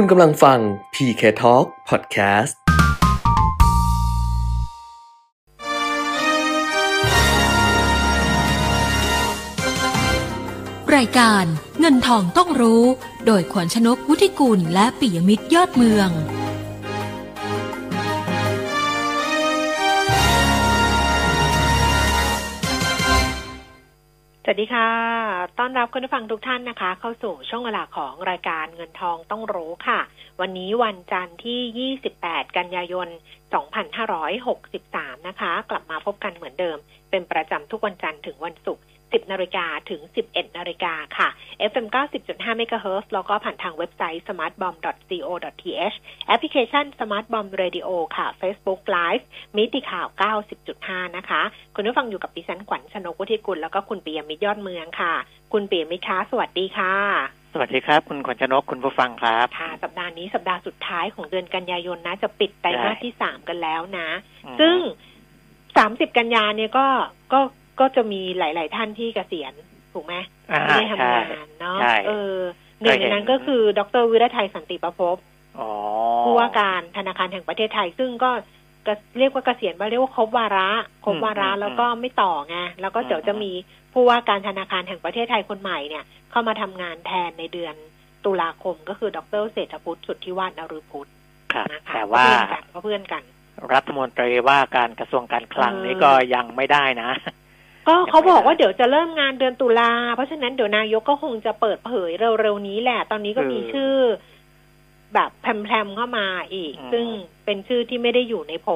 คุณกำลังฟัง PK-talk-podcastรายการเงินทองต้องรู้โดยขวัญชนกวุฒิกุลและปิยมิตรยอดเมืองสวัสดีค่ะต้อนรับคุณผู้ฟังทุกท่านนะคะเข้าสู่ช่วงเวลาของรายการเงินทองต้องรู้ค่ะวันนี้วันจันทร์ที่28กันยายน2563นะคะกลับมาพบกันเหมือนเดิมเป็นประจำทุกวันจันทร์ถึงวันศุกร์10 นาฬิกาถึง 11 นาฬิกาค่ะ FM 90.5 MHz แล้วก็ผ่านทางเว็บไซต์ smartbomb.co.th แอปพลิเคชัน smartbomb radio ค่ะ Facebook Live มิติข่าว 90.5 นะคะคุณผู้ฟังอยู่กับดิฉันขวัญชนกวุฒิกุลแล้วก็คุณปิยมิตรยอดเมืองค่ะคุณปิยมิตรคะสวัสดีค่ะสวัสดีครับคุณขวัญชนกคุณผู้ฟังครับค่ะสัปดาห์นี้สัปดาห์สุดท้ายของเดือนกันยายนนะจะปิดไตรมาสที่3กันแล้วนะซึ่ง30กันยาเนี่ยก็จะมีหลายๆท่านที่เกษียณถูกไหมไม่ได้ทำงานเนาะหนึ่งในนั้นก็คือดร.วิรไทยสันติประภพผู้ว่าการธนาคารแห่งประเทศไทยซึ่งก็เรียกว่าเกษียณว่าเรียกว่าครบวาระแล้วก็ไม่ต่อไงแล้วก็เดี๋ยวจะมีผู้ว่าการธนาคารแห่งประเทศไทยคนใหม่เนี่ยเข้ามาทำงานแทนในเดือนตุลาคมก็คือดร.เศรษฐพุทธสุทธิวาทนฤพุทธนะคะแต่ว่าเพื่อนกันรัฐมนตรีว่าการกระทรวงการคลังนี้ก็ยังไม่ได้นะก็เขาบอกว่าเดี๋ยวจะเริ่มงานเดือนตุลาเพราะฉะนั้นเดี๋ยวนายกก็คงจะเปิดเผยเร็วๆนี้แหละตอนนี้ก็มีชื่อแบบแพร่ๆเข้ามาอีกซึ่งเป็นชื่อที่ไม่ได้อยู่ในโผ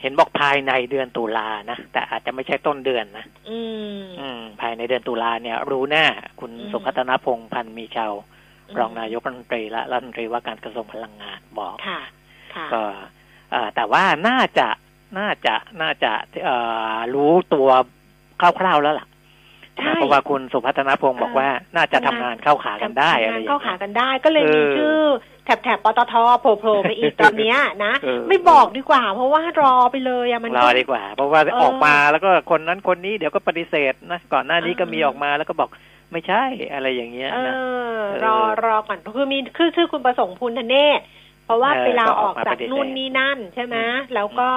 เห็นบอกภายในเดือนตุลานะแต่อาจจะไม่ใช่ต้นเดือนนะภายในเดือนตุลาเนี่ยรู้แน่คุณสุพัฒนพงษ์พันธ์มีชาวรองนายกรัฐมนตรีและรัฐมนตรีว่าการกระทรวงพลังงานบอกก็แต่ว่าน่าจะรู้ตัวคร่าวๆแล้วล่ะเพราะว่าคุณสุพัฒนพงษ์บอกว่าน่าจะทำงานเข้าขากันได้อะไรอย่างเงี้ยเข้าขากันได้ก็เลยมีชื่อแถบปตท.โผล่ไปอีกตอนเนี้ยนะไม่บอกดีกว่าเพราะว่ารอไปเลยอ่ะมันรอดีกว่าเพราะว่าออกมาแล้วก็คนนั้นคนนี้เดี๋ยวก็ปฏิเสธนะก่อนหน้านี้ก็มีออกมาแล้วก็บอกไม่ใช่อะไรอย่างเงี้ยนะรอก่อนคือมีชื่อคุณประสงค์พูนธเนศเพราะว่าเวลาออกจากนู่นนี่นั่นใช่ไหมแล้วก็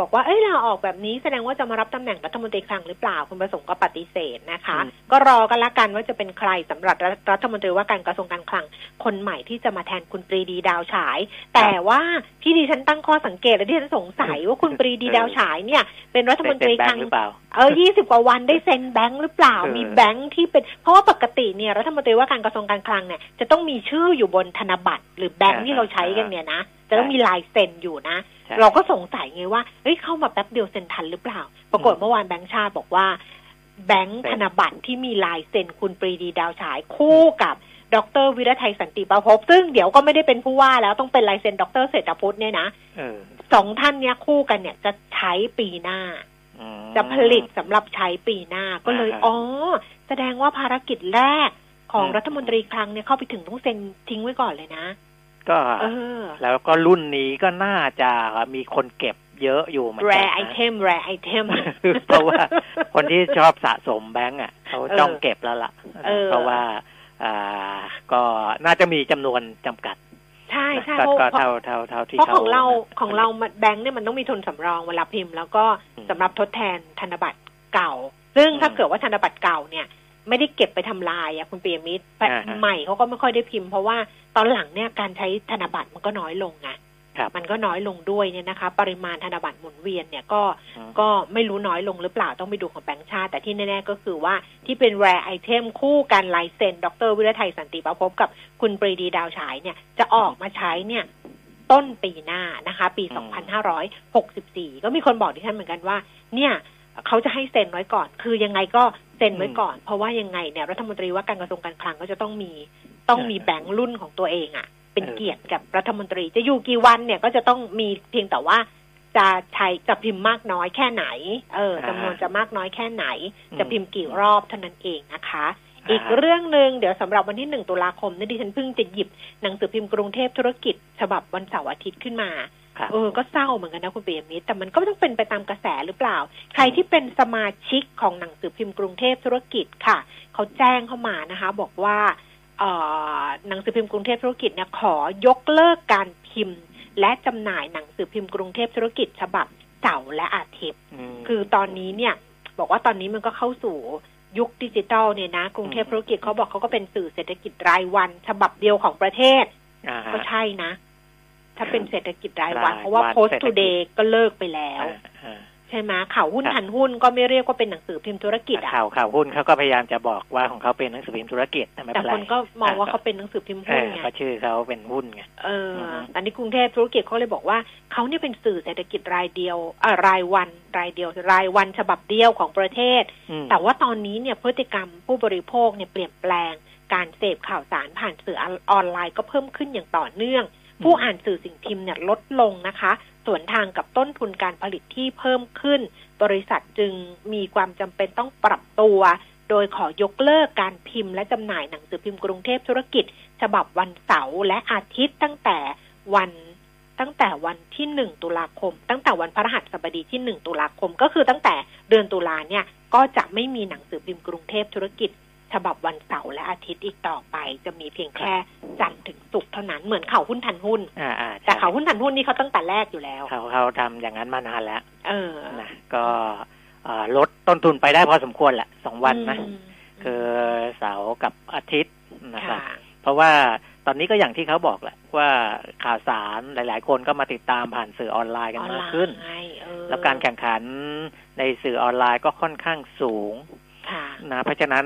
บอกว่าลาออกแบบนี้แสดงว่าจะมารับตำแหน่งรัฐมนตรีคลังหรือเปล่าคุณประสงค์ก็ปฏิเสธนะคะก็รอกันละกันว่าจะเป็นใครสำหรับรัฐมนตรีว่าการกระทรวงการคลังคนใหม่ที่จะมาแทนคุณปรีดีดาวฉายแต่ว่าที่ดิฉันตั้งข้อสังเกตและที่ฉันสงสัยว่าคุณปรีดีดาวฉายเนี่ยเป็นรัฐมนตรีคลังหรือเปล่า20กว่าวันได้เซ็นแบงค์หรือเปล่ามีแบงค์ที่เป็นเพราะว่าปกติเนี่ยรัฐมนตรีว่าการกระทรวงการคลังเนี่ยจะต้องมีชื่ออยู่บนธนบัตรหรือแบงค์ที่เราใช้กันเนี่ยนะจะต้องมีลายเซ็นอยู่นะเราก็สงสัยไงว่าเฮ้ยเข้ามาแป๊บเดียวเซ็นทันหรือเปล่าปรากฏเมื่อวานแบงค์ชาติบอกว่าแบงค์ธนบัตรที่มีลายเซ็นคุณปรีดีดาวฉายคู่กับดร.วิรไทยสันติประภพซึ่งเดี๋ยวก็ไม่ได้เป็นผู้ว่าแล้วต้องเป็นลายเซ็นดร.เศรษฐพุทธเนี่ยนะสองท่านเนี่ยคู่กันเนี่ยจะใช้ปีหน้าจะผลิตสำหรับใช้ปีหน้าก็เลยแสดงว่าภารกิจแรกของรัฐมนตรีคลังเนี่ยเข้าไปถึงต้องเซ็นทิ้งไว้ก่อนเลยนะก็แล้วก็รุ่นนี้ก็น่าจะมีคนเก็บเยอะอยู่เหมือนกัน rare item เพราะว่าคนที่ชอบสะสมแบงค์อ่ะเขาจ้องเก็บแล้วล่ะเพราะว่าก็น่าจะมีจำนวนจำกัดใช่ใช่ก็เท่าที่เพราะของเราแบงค์เนี่ยมันต้องมีทุนสำรองเวลาพิมพ์แล้วก็สำหรับทดแทนธนบัตรเก่าซึ่งถ้าเกิดว่าธนบัตรเก่าเนี่ยไม่ได้เก็บไปทำลายคุณปิยมิตรใหม่เขาก็ไม่ค่อยได้พิมพ์เพราะว่าตอนหลังเนี่ยการใช้ธนบัตรมันก็น้อยลงไงมันก็น้อยลงด้วยเนี่ยนะคะปริมาณธนบัตรหมุนเวียนเนี่ยก็ไม่รู้น้อยลงหรือเปล่าต้องไปดูของแบงก์ชาติแต่ที่แน่ๆก็คือว่าที่เป็น rare item คู่กันลายเซ็นดร.วิรไทยสันติประภพกับคุณปรีดีดาวฉายเนี่ยจะออกมาใช้เนี่ยต้นปีหน้านะคะปี2564ก็มีคนบอกดิฉันเหมือนกันว่าเนี่ยเขาจะให้เซ็นไว้ก่อนคือยังไงก็เซ็นไว้ก่อนเพราะว่ายังไงเนี่ยรัฐมนตรีว่าการกระทรวงการคลังก็จะต้องมีแบงค์รุ่นของตัวเองอ่ะเป็นเกียรติกับรัฐมนตรีจะอยู่กี่วันเนี่ยก็จะต้องมีเพียงแต่ว่าจะใช้จะพิมพ์มากน้อยแค่ไหนจำนวนจะมากน้อยแค่ไหนจะพิมพ์กี่รอบเท่านั้นเองนะคะอีกเรื่องนึงเดี๋ยวสำหรับวันที่1ตุลาคมนี่ดิฉันเพิ่งจะหยิบหนังสือพิมพ์กรุงเทพธุรกิจฉบับวันเสาร์อาทิตย์ขึ้นมาก็เศร้าเหมือนกันนะคุณปิยมิตรแต่มันก็ต้องเป็นไปตามกระแสหรือเปล่าใครที่เป็นสมาชิกของหนังสือพิมพ์กรุงเทพธุรกิจค่ะเขาแจ้งเข้ามานะคะบอกว่า หนังสือพิมพ์กรุงเทพธุรกิจเนี่ยขอยกเลิกการพิมพ์และจำหน่ายหนังสือพิมพ์กรุงเทพธุรกิจฉบับเสาร์และอาทิตย์คือตอนนี้เนี่ยบอกว่าตอนนี้มันก็เข้าสู่ยุคดิจิทัลเนี่ยนะกรุงเทพธุรกิจเขาบอกเขาก็เป็นสื่อเศรษฐกิจรายวันฉบับเดียวของประเทศก็ใช่นะถ้าเป็นเศรษฐกิจรายวันเพราะว่าโพสต์ทูเดย์ก็เลิกไปแล้วใช่ไหมข่าวหุ้นทันหุ้นก็ไม่เรียกว่าเป็นหนังสือพิมพ์ธุรกิจอ่ะข่าวหุ้นเขาก็พยายามจะบอกว่าของเขาเป็นหนังสือพิมพ์ธุรกิจแต่คนก็มองว่าเขาเป็นหนังสือพิมพ์หุ้นไงเขาชื่อเขาเป็นหุ้นไงอันนี้กรุงเทพธุรกิจเขาเลยบอกว่าเขาเนี่ยเป็นสื่อเศรษฐกิจรายวันฉบับเดียวของประเทศแต่ว่าตอนนี้เนี่ยพฤติกรรมผู้บริโภคเนี่ยเปลี่ยนแปลงการเสพข่าวสารผ่านสื่อออนไลน์ก็เพิ่มขึ้นอย่างต่อเนื่องผู้อ่านสื่อสิ่งพิมพ์เนี่ยลดลงนะคะส่วนทางกับต้นทุนการผลิตที่เพิ่มขึ้นบริษัทจึงมีความจำเป็นต้องปรับตัวโดยขอยกเลิกการพิมพ์และจำหน่ายหนังสือพิมพ์กรุงเทพธุรกิจฉบับวันเสาร์และอาทิตย์ตั้งแต่วันที่1ตุลาคมตั้งแต่วันพฤหัสบดีที่1ตุลาคมก็คือตั้งแต่เดือนตุลาเนี่ยก็จะไม่มีหนังสือพิมพ์กรุงเทพธุรกิจฉบับวันเสาร์และอาทิตย์อีกต่อไปจะมีเพียงแค่จันทร์ถึงศุกร์เท่านั้นเหมือนข่าวหุ้นทันหุ้นแต่ข่าวหุ้นทันหุ้นนี่เขาตั้งแต่แรกอยู่แล้วเขาทำอย่างนั้นมานานแล้วนะก็ลดต้นทุนไปได้พอสมควรแหละ2วันนะคือเสาร์กับอาทิตย์นะครับเพราะว่าตอนนี้ก็อย่างที่เขาบอกแหละว่าข่าวสารหลายๆคนก็มาติดตามผ่านสื่อออนไลน์กันมากขึ้นแล้วการแข่งขันในสื่อออนไลน์ก็ค่อนข้างสูงนะเพราะฉะนั้น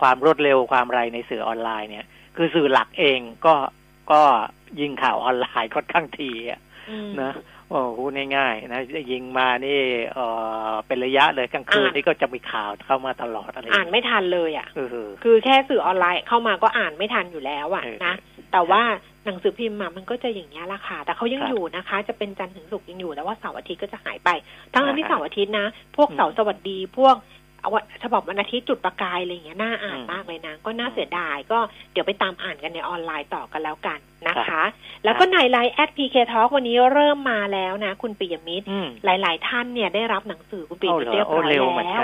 ความรวดเร็วความไรในสื่อออนไลน์เนี่ยคือสื่อหลักเองก็ยิงข่าวออนไลน์ค่อนข้างทีนะโอ้พูดง่ายๆนะยิงมานี่เป็นระยะเลยกลางคืนนี่ก็จะมีข่าวเข้ามาตลอดอะไรอ่านไม่ทันเลยอ่ะคือแค่สื่อออนไลน์เข้ามาก็อ่านไม่ทันอยู่แล้วอ่ะนะแต่ว่าหนังสือพิมพ์มันก็จะอย่างนี้ละค่ะแต่เขายังอยู่นะคะจะเป็นจันทร์ถึงศุกร์ยังอยู่แต่ว่าเสาร์อาทิตย์ก็จะหายไปทั้งที่เสาร์อาทิตย์นะพวกเสาร์สวัสดีพวกฉบับวันอาทิตย์จุดประกายอะไรอย่างเงี้ยน่าอ่านมากเลยนะก็น่าเสียดายก็เดี๋ยวไปตามอ่านกันในออนไลน์ต่อกันแล้วกันนะคะแล้วก็ในไลน์ @PKTalk วันนี้เริ่มมาแล้วนะคุณปิยมิตรหลายๆท่านเนี่ยได้รับหนังสือคุณปิยมิตรเรียบร้อยแล้ว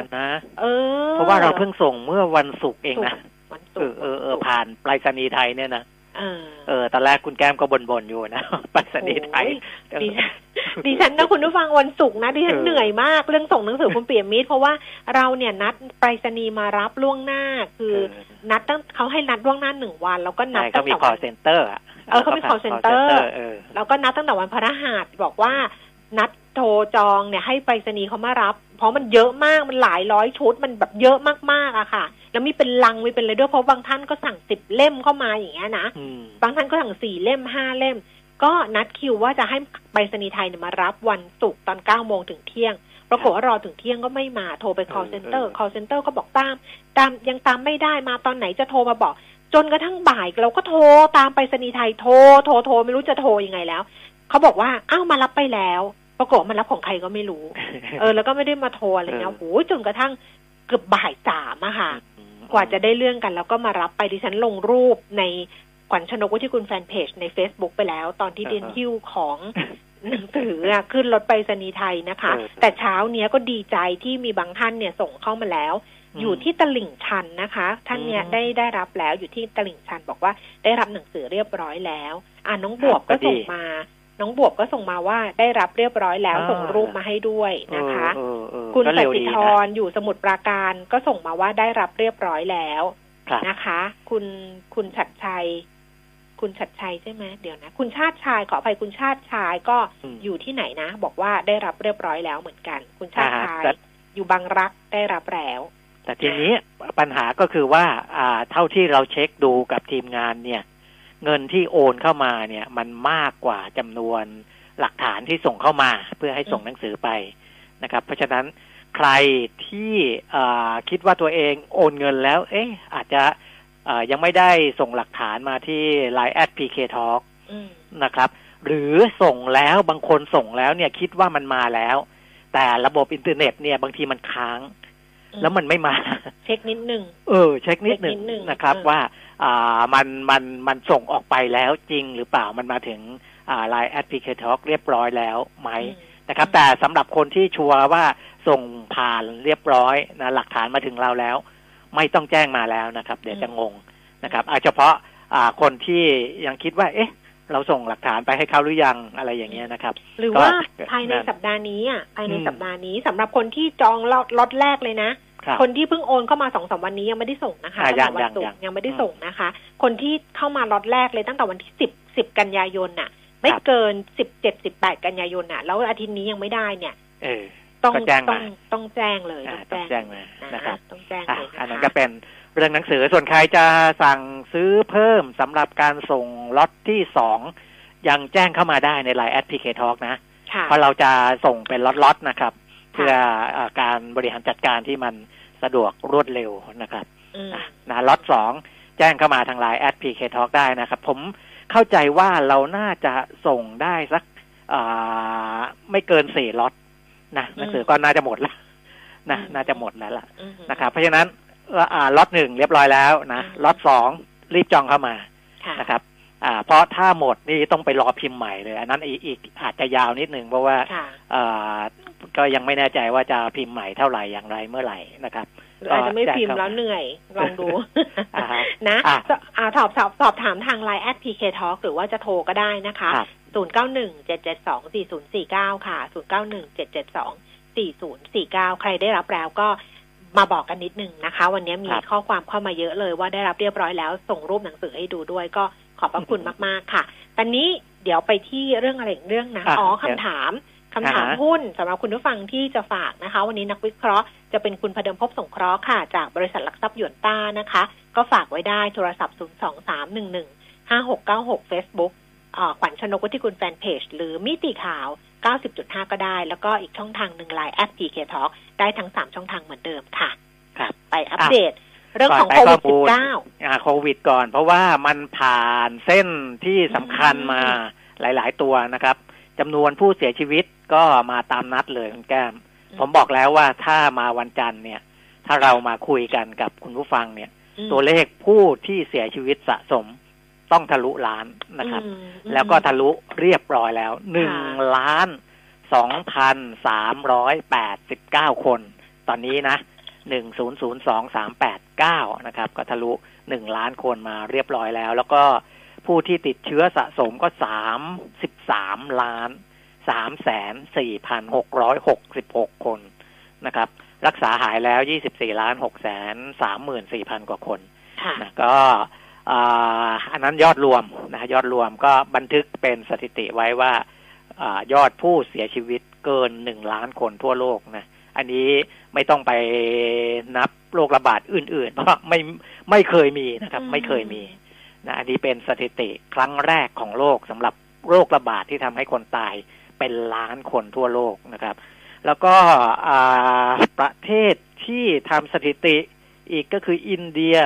เพราะว่าเราเพิ่งส่งเมื่อวันศุกร์เองนะผ่านไปรษณีย์ไทยเนี่ยนะตอนแรกคุณแก้มก็บ่นอยู่นะปัสนิทัยดิฉันนะคุณผู้ฟังวันศุกร์นะดิฉันเหนื่อยมากเรื่องส่งหนังสือคุณเปี่ยมมิตรเพราะว่าเราเนี่ยนัดไปรษณีย์มารับล่วงหน้าคือนัดตั้งเขาให้นัดล่วงหน้า1วันแล้วก็นัดตั้งแต่ call center เขามี call center แล้วก็นัดตั้งแต่วันพฤหัสบอกว่านัดโทรจองเนี่ยให้ไปรษณีย์เขามารับเพราะมันเยอะมากมันหลายร้อยชุดมันแบบเยอะมากๆอะค่ะแล้วมีเป็นลังมีเป็นอะไรด้วยเพราะบางท่านก็สั่ง10เล่มเข้ามาอย่างเงี้ยนะบางท่านก็สั่ง4เล่ม5เล่มก็นัดคิวว่าจะให้ไปรษณีย์ไทยเนี่ยมารับวันศุกร์ตอน 9:00 นถึงเที่ยงปรากฏว่ารอถึงเที่ยงก็ไม่มาโทรไป call center call center ก็บอกตามยังตามไม่ได้มาตอนไหนจะโทรมาบอกจนกระทั่งบ่ายเราก็โทรตามไปรษณีย์ไทยโทรไม่รู้จะโทรยังไงแล้วเขาบอกว่าอ้าวมารับไปแล้วปรากฏมันรับของใครก็ไม่รู้แล้วก็ไม่ได้มาโทรอะไรเงี้ยโหจนกระทั่งเกือบบ่ายสามอะค่ะกว่าจะได้เรื่องกันแล้วก็มารับไปดิฉันลงรูปในขวัญชนกที่คุณแฟนเพจใน Facebook ไปแล้วตอนที่เดินหิ้วของหนังสือขึ้นรถไปรษณีย์ไทยนะคะแต่เช้าเนี้ยก็ดีใจที่มีบางท่านเนี่ยส่งเข้ามาแล้วอยู่ที่ตลิ่งชันนะคะท่านเนี่ยได้รับแล้วอยู่ที่ตลิ่งชันบอกว่าได้รับหนังสือเรียบร้อยแล้วน้องบวบก็ส่งมาน้องบวบก็ส่งมาว่าได้รับเรียบร้อยแล้วส่งรูปมาให้ด้วยนะคะคุณปฏิธรอยู่สมุทรปราการก็ส่งมาว่าได้รับเรียบร้อยแล้วนะคะคุณชัดชัยใช่ไหมเดี๋ยวนะคุณชาติชายขออภัยคุณชาติชายก็อยู่ที่ไหนนะบอกว่าได้รับเรียบร้อยแล้วเหมือนกันคุณชาติชายอยู่บางรักได้รับแล้วแต่ทีนี้ปัญหาก็คือว่าเท่าที่เราเช็คดูกับทีมงานเนี่ยเงินที่โอนเข้ามาเนี่ยมันมากกว่าจำนวนหลักฐานที่ส่งเข้ามาเพื่อให้ส่งหนังสือไปนะครับเพราะฉะนั้นใครที่คิดว่าตัวเองโอนเงินแล้วอาจจะยังไม่ได้ส่งหลักฐานมาที่ LINE @PKTalk นะครับหรือส่งแล้วบางคนส่งแล้วเนี่ยคิดว่ามันมาแล้วแต่ระบบอินเทอร์เน็ตเนี่ยบางทีมันค้างแล้วมันไม่มาเช็คนิดนึงเช็คนิดนึงนะครับว่ามันส่งออกไปแล้วจริงหรือเปล่ามันมาถึงLINE @PKTalk เรียบร้อยแล้วไหมนะครับแต่สำหรับคนที่ชัวร์ว่าส่งผ่านเรียบร้อยนะหลักฐานมาถึงเราแล้วไม่ต้องแจ้งมาแล้วนะครับเดี๋ยวจะงง นะครับอาจจะเฉพาะคนที่ยังคิดว่าเอ๊ะเราส่งหลักฐานไปให้เขาหรือยังอะไรอย่างเงี้ยนะครับหรือว่าภายในสัปดาห์นี้ภายในสัปดาห์นี้สำหรับคนที่จองล็อตแรกเลยนะคนที่เพิ่งโอนเข้ามา 2-3 วันนี้ยังไม่ได้ส่งนะคะตั้งแต่วันศุกร์ยังไม่ได้ส่งนะคะคนที่เข้ามาล็อตแรกเลยตั้งแต่วันที่10กันยายนน่ะไม่เกิน17 18กันยายนน่ะแล้วอาทิตย์นี้ยังไม่ได้เนี่ยต้องแจ้งเลยต้องแจ้งมานะครับต้องแจ้งเลยอันนั้นก็เป็นเรื่องหนังสือส่วนใครจะสั่งซื้อเพิ่มสำหรับการส่งล็อตที่2ยังแจ้งเข้ามาได้ใน LINE @PKTalk นะเพราะเราจะส่งเป็นล็อตๆนะครับเพื่อการบริหารจัดการที่มันสะดวกรวดเร็วนะครับนะล็อต2แจ้งเข้ามาทาง LINE @PKTalk ได้นะครับผมเข้าใจว่าเราน่าจะส่งได้สักไม่เกิน4ล็อตนะหนังสือก็น่าจะหมดแล้วนะน่าจะหมดแล้วล่ะนะครับเพราะฉะนั้นล็อต1เรียบร้อยแล้วนะล็อต2รีบจองเข้ามานะครับเพราะถ้าหมดนี่ต้องไปรอพิมพ์ใหม่เลยอันนั้นอีกอาจจะยาวนิดนึงเพราะว่าก็ยังไม่แน่ใจว่าจะพิมพ์ใหม่เท่าไหร่อย่างไรเมื่อไหร่นะครับอาจจะไม่พิมพ์แล้วเหนื่อยลองดูนะสอบถามทาง LINE @PKTalk หรือว่าจะโทรก็ได้นะคะ0917724049ค่ะ0917724049ใครได้รับแล้วก็มาบอกกันนิดนึงนะคะวันนี้มีข้อความเข้ามาเยอะเลยว่าได้รับเรียบร้อยแล้วส่งรูปหนังสือให้ดูด้วยก็ขอบพระคุณมากๆค่ะตอนนี้เดี๋ยวไปที่เรื่องอะไรเรื่องนะอ๋อคำถามหุ้นสำหรับคุณผู้ฟังที่จะฝากนะคะวันนี้นักวิเคราะห์จะเป็นคุณพดลพบสงเคราะห์ค่ะจากบริษัทหลักทรัพย์หยวนต้านะคะก็ฝากไว้ได้โทรศัพท์023115696 Facebook ขวัญชนกวุฒิกุลแฟนเพจหรือมิติข่าว 90.5 ก็ได้แล้วก็อีกช่องทางนึง LINE @PKTalk ได้ทั้ง3ช่องทางเหมือนเดิมค่ะครับไปอัปเดตเรื่องของโควิด -19 โควิดก่อนเพราะว่ามันผ่านเส้นที่สำคัญมาหลายๆตัวนะครับจำนวนผู้เสียชีวิตก็มาตามนัดเลยคุณแก้มผมบอกแล้วว่าถ้ามาวันจันทร์เนี่ยถ้าเรามาคุยกันกับคุณผู้ฟังเนี่ยตัวเลขผู้ที่เสียชีวิตสะสมต้องทะลุล้านนะครับแล้วก็ทะลุเรียบร้อยแล้ว1,2,389 คนตอนนี้นะ1,002,389นะครับก็ทะลุ1 ล้านคนมาเรียบร้อยแล้วแล้วก็ผู้ที่ติดเชื้อสะสมก็33,304,666คนนะครับรักษาหายแล้ว24,634,000กว่าคนนะก็อันนั้นยอดรวมนะยอดรวมก็บันทึกเป็นสถิติไว้ว่ายอดผู้เสียชีวิตเกิน1ล้านคนทั่วโลกนะอันนี้ไม่ต้องไปนับโรคระบาดอื่นๆเพราะไม่เคยมีนะครับไม่เคยมีนะอันนี้เป็นสถิติครั้งแรกของโลกสำหรับโรคระบาดที่ทำให้คนตายเป็นล้านคนทั่วโลกนะครับแล้วก็ประเทศที่ทำสถิติอีกก็คืออินเดีย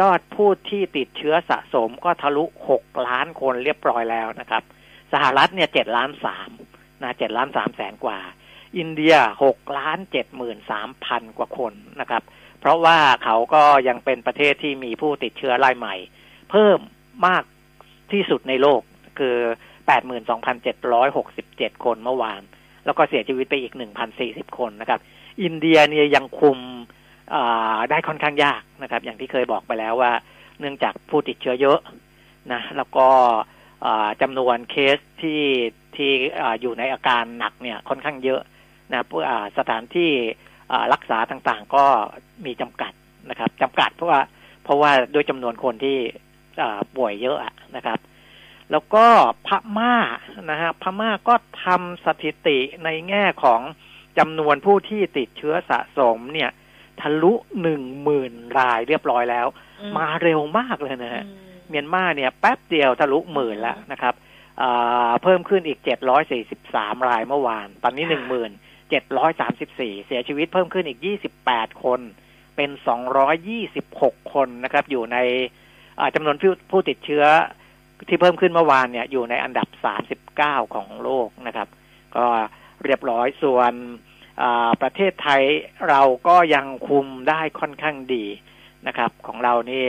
ยอดผู้ที่ติดเชื้อสะสมก็ทะลุ6 ล้านคนเรียบร้อยแล้วนะครับสหรัฐเนี่ย7.3 ล้านนะ7.3 ล้านกว่าอินเดีย6,73,000กว่าคนนะครับเพราะว่าเขาก็ยังเป็นประเทศที่มีผู้ติดเชื้อรายใหม่เพิ่มมากที่สุดในโลกคือ 82,767 คนเมื่อวานแล้วก็เสียชีวิตไปอีก 1,040 คนนะครับอินเดียเนี่ยยังคุมได้ค่อนข้างยากนะครับอย่างที่เคยบอกไปแล้วว่าเนื่องจากผู้ติดเชื้อเยอะนะแล้วก็จำนวนเคสที่อยู่ในอาการหนักเนี่ยค่อนข้างเยอะนะสถานที่รักษาต่างๆก็มีจำกัดนะครับจำกัดเพราะว่าด้วยจำนวนคนที่ป่วยเยอะนะครับแล้วก็พม่านะฮะพม่าก็ทำสถิติในแง่ของจำนวนผู้ที่ติดเชื้อสะสมเนี่ยทะลุ 10,000 รายเรียบร้อยแล้วมาเร็วมากเลยนะฮะเมียนมาเนี่ยแป๊บเดียวทะลุ10,000แล้วนะครับเพิ่มขึ้นอีก743รายเมื่อวานตอนนี้ 10,734 เสียชีวิตเพิ่มขึ้นอีก28คนเป็น226คนนะครับอยู่ในจำนวนผู้ติดเชื้อที่เพิ่มขึ้นเมื่อวานเนี่ยอยู่ในอันดับ39ของโลกนะครับก็เรียบร้อยส่วนประเทศไทยเราก็ยังคุมได้ค่อนข้างดีนะครับของเรานี่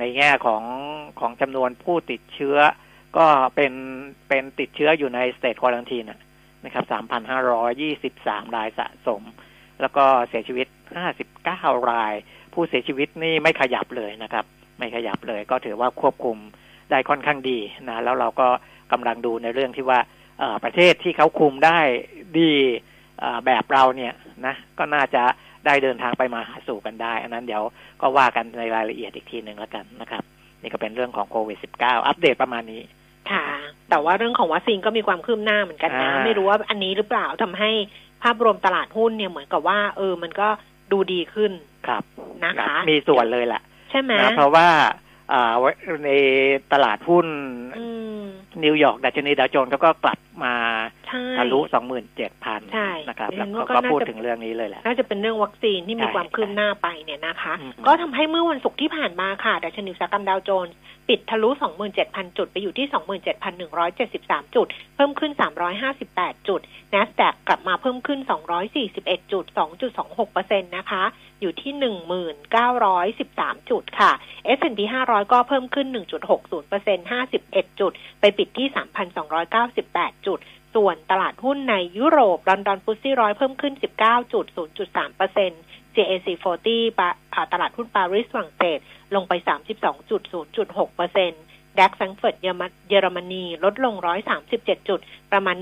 ในแง่ของจำนวนผู้ติดเชื้อก็เป็นติดเชื้ออยู่ในสเตทควอรันทีนนะครับ 3,523 รายสะสมแล้วก็เสียชีวิต59ราย ผู้เสียชีวิตนี่ไม่ขยับเลยนะครับไม่ขยับเลยก็ถือว่าควบคุมได้ค่อนข้างดีนะแล้วเราก็กำลังดูในเรื่องที่ว่าประเทศที่เขาคุมได้ดีแบบเราเนี่ยนะก็น่าจะได้เดินทางไปมาหาสู่กันได้อันนั้นเดี๋ยวก็ว่ากันในรายละเอียดอีกทีหนึ่งแล้วกันนะครับนี่ก็เป็นเรื่องของโควิด -19 อัปเดตประมาณนี้ค่ะแต่ว่าเรื่องของวัคซีนก็มีความคืบหน้าเหมือนกันนะไม่รู้ว่าอันนี้หรือเปล่าทำให้ภาพรวมตลาดหุ้นเนี่ยเหมือนกับว่ามันก็ดูดีขึ้นครับนะคะมีส่วนเลยแหละใช่ไหมนะเพราะว่าในตลาดหุ้นนิวยอร์กดัชนีดาวโจนส์ก็กลับมาทะลุ 27,000 นะครับแล้วก็พูดถึงเรื่องนี้เลยแหละน่าจะเป็นเรื่องวัคซีนที่มีความคืบหน้าไปเนี่ยนะคะก็ทำให้เมื่อวันศุกร์ที่ผ่านมาค่ะดัชนีอุตสาหกรรมดาวโจนส์ปิดทะลุ 27,000 จุดไปอยู่ที่ 27,173 จุดเพิ่มขึ้น358จุด Nasdaq กลับมาเพิ่มขึ้น241จุด 2.26% นะคะอยู่ที่ 1913 จุดค่ะ S&P 500ก็เพิ่มขึ้น 1.60% 51จุดไปปิดที่ 3,298 จุดส่วนตลาดหุ้นในยุโรปลอนดอนฟุตซี่100เพิ่มขึ้น 19.0.3% CAC 40 ตลาดหุ้นปารีสฝรั่งเศสลงไป 32.0.6% DAX แฟรงก์เฟิร์ตเยอรมนีลดลง137จุดประมาณ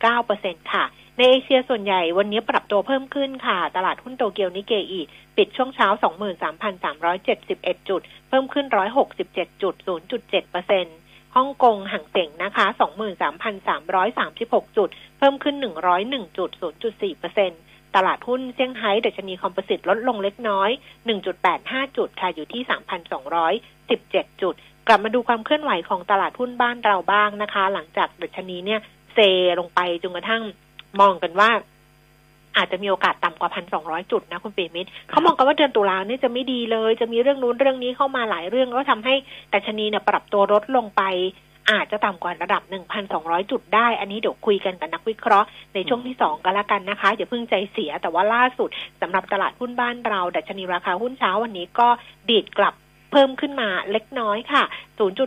1.09% ค่ะในเอเชียส่วนใหญ่วันนี้ปรับตัวเพิ่มขึ้นค่ะตลาดหุ้นโตเกียวนิเกอิปิดช่วงเช้า 23,371 จุดเพิ่มขึ้น 167.0.7%ฮ่องกงหังเส็งนะคะ 23,336 จุดเพิ่มขึ้น 101.0.4% ตลาดหุ้นเซี่ยงไฮ้ดัชนีคอมโพสิตลดลงเล็กน้อย 1.85 จุดค่ะอยู่ที่ 3,217 จุดกลับมาดูความเคลื่อนไหวของตลาดหุ้นบ้านเราบ้างนะคะหลังจากดัชนีเนี่ยเซลงไปจนกระทั่งมองกันว่าอาจจะมีโอกาสต่ำกว่า 1,200 จุดนะคุณปิยมิตรเขามองกันว่าเดือนตุลาเนี่ยจะไม่ดีเลยจะมีเรื่องนู้นเรื่องนี้เข้ามาหลายเรื่องแล้วทำให้ดัชนีเนี่ยปรับตัวลดลงไปอาจจะต่ำกว่าระดับ 1,200 จุดได้อันนี้เดี๋ยวคุยกันกับนักวิเคราะห์ในช่วงที่2กันละกันนะคะอย่าเพิ่งใจเสียแต่ว่าล่าสุดสำหรับตลาดหุ้นบ้านเราดัชนีราคาหุ้นเช้าวันนี้ก็ดีดกลับเพิ่มขึ้นมาเล็กน้อยค่ะ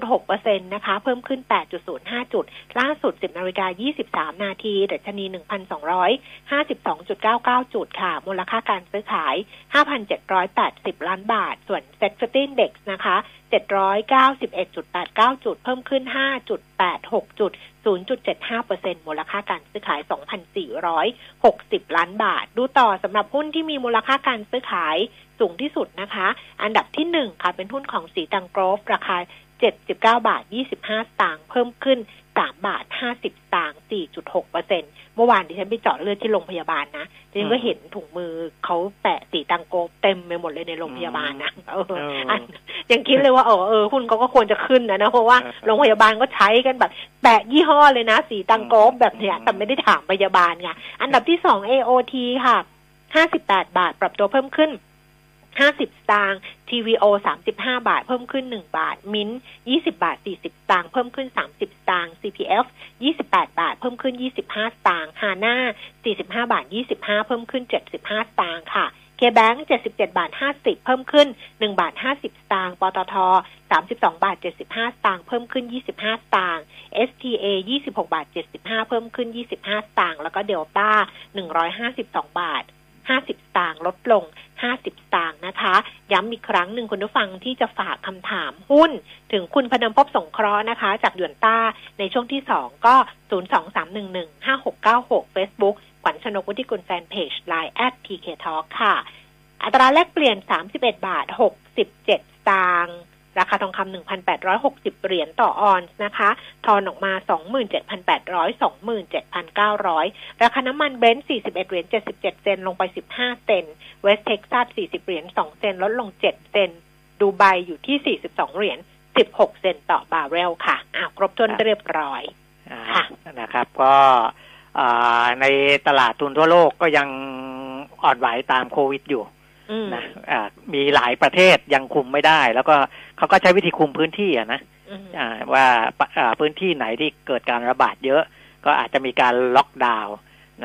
0.6% นะคะเพิ่มขึ้น 8.05 จุดล่าสุด 10:23 นาทีดัชนี 1,252.99 จุดค่ะมูลค่าการซื้อขาย 5,780 ล้านบาทส่วน Sector Index นะคะ791.89 จุดเพิ่มขึ้น 5.86 จุด 0.75% มูลค่าการซื้อขาย 2,460 ล้านบาทดูต่อสำหรับหุ้นที่มีมูลค่าการซื้อขายสูงที่สุดนะคะอันดับที่1ค่ะเป็นหุ้นของสีตังโกรฟราคา79.25 บาทเพิ่มขึ้น3.50 บาท 4.6% เมื่อวานดิฉันไปเจาะเลือดที่โรงพยาบาลนะดิฉันก็เห็นถุงมือเขาแปะสีตังโกเต็มไปหมดเลยในโรงพยาบาลนะยังคิดเลยว่าหุ้นเขาก็ควรจะขึ้นนะเพราะว่าโรงพยาบาลก็ใช้กันแบบแปะยี่ห้อเลยนะสีตังโกแบบเนี้ยแต่ไม่ได้ถามพยาบาลไงอันดับที่2 AOT ค่ะ58 บาทปรับตัวเพิ่มขึ้น50 สตางค์ TVO 35 บาทเพิ่มขึ้น1 บาทมิ้น20 บาท40 สตางค์เพิ่มขึ้น30 สตางค์ CPF 28 บาทเพิ่มขึ้น25 สตางค์ฮาน่า45 บาท25เพิ่มขึ้น75 สตางค์ค่ะ KBank 77 บาท50เพิ่มขึ้น1 บาท50 สตางค์ปตท32 บาท75 สตางค์เพิ่มขึ้น25 สตางค์ STA 26 บาท75เพิ่มขึ้น25 สตางค์แล้วก็ Delta 152 บาท50 สตางค์ลดลง50 สตางค์นะคะย้ำอีกครั้งหนึ่งคุณผู้ฟังที่จะฝากคำถามหุ้นถึงคุณพนมพบสงเคราะห์นะคะจากหยวนต้าในช่วงที่2ก็023115696 Facebook ขวัญชนกวุฒิกุลแฟนเพจ LINE @PKTalk ค่ะอัตราแลกเปลี่ยน 31.67 บาทราคาทองคำ 1,860 เหรียญต่อออนซ์นะคะทอนออกมา 27,800 27,900 ราคาน้ำมันเบรนท์ 41 เหรียญ 77 เซนลงไป 15 เซนเวสเท็กซัส 40 เหรียญ 2 เซนลดลง 7 เซนดูไบอยู่ที่ 42 เหรียญ 16 เซนต่อบาร์เรลค่ะครบถ้วนเรียบร้อยค่ะนะครับก็ในตลาดทุนทั่วโลกก็ยังอ่อนไหวตามโควิดอยู่นะมีหลายประเทศยังคุมไม่ได้แล้วก็เขาก็ใช้วิธีคุมพื้นที่นะว่าพื้นที่ไหนที่เกิดการระบาดเยอะก็อาจจะมีการล็อกดาวน์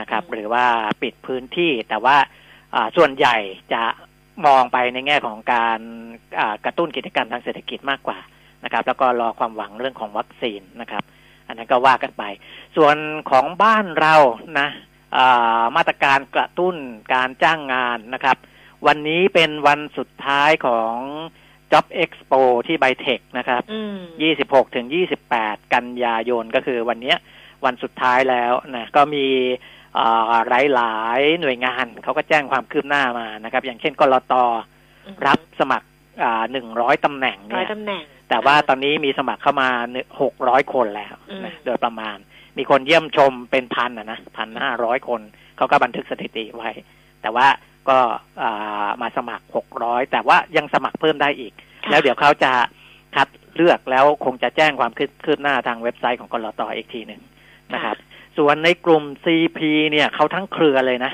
นะครับหรือว่าปิดพื้นที่แต่ว่าส่วนใหญ่จะมองไปในแง่ของการกระตุ้นกิจกรรมทางเศรษฐกิจมากกว่านะครับแล้วก็รอความหวังเรื่องของวัคซีนนะครับอันนั้นก็ว่ากันไปส่วนของบ้านเรานะมาตรการกระตุ้นการจ้างงานนะครับ วันนี้เป็นวันสุดท้ายของ Job Expo ที่ไบเทคนะครับ26-28 กันยายนก็คือวันนี้วันสุดท้ายแล้วนะก็มีหลายๆหน่วยงานเขาก็แจ้งความคืบหน้ามานะครับอย่างเช่นกลต.รับสมัคร100ตำแหน่งเนี่ยแต่ว่าตอนนี้มีสมัครเข้ามา600คนแล้วนะโดยประมาณมีคนเยี่ยมชมเป็นพันนะ 1,500 คนเขาก็บันทึกสถิติไว้แต่ว่าก็มาสมัคร600แต่ว่ายังสมัครเพิ่มได้อีกแล้วเดี๋ยวเขาจะคัดเลือกแล้วคงจะแจ้งความคืบหน้าทางเว็บไซต์ของกลต.อีกทีหนึ่งนะครับส่วนในกลุ่ม CP เนี่ยเขาทั้งเครือเลยนะ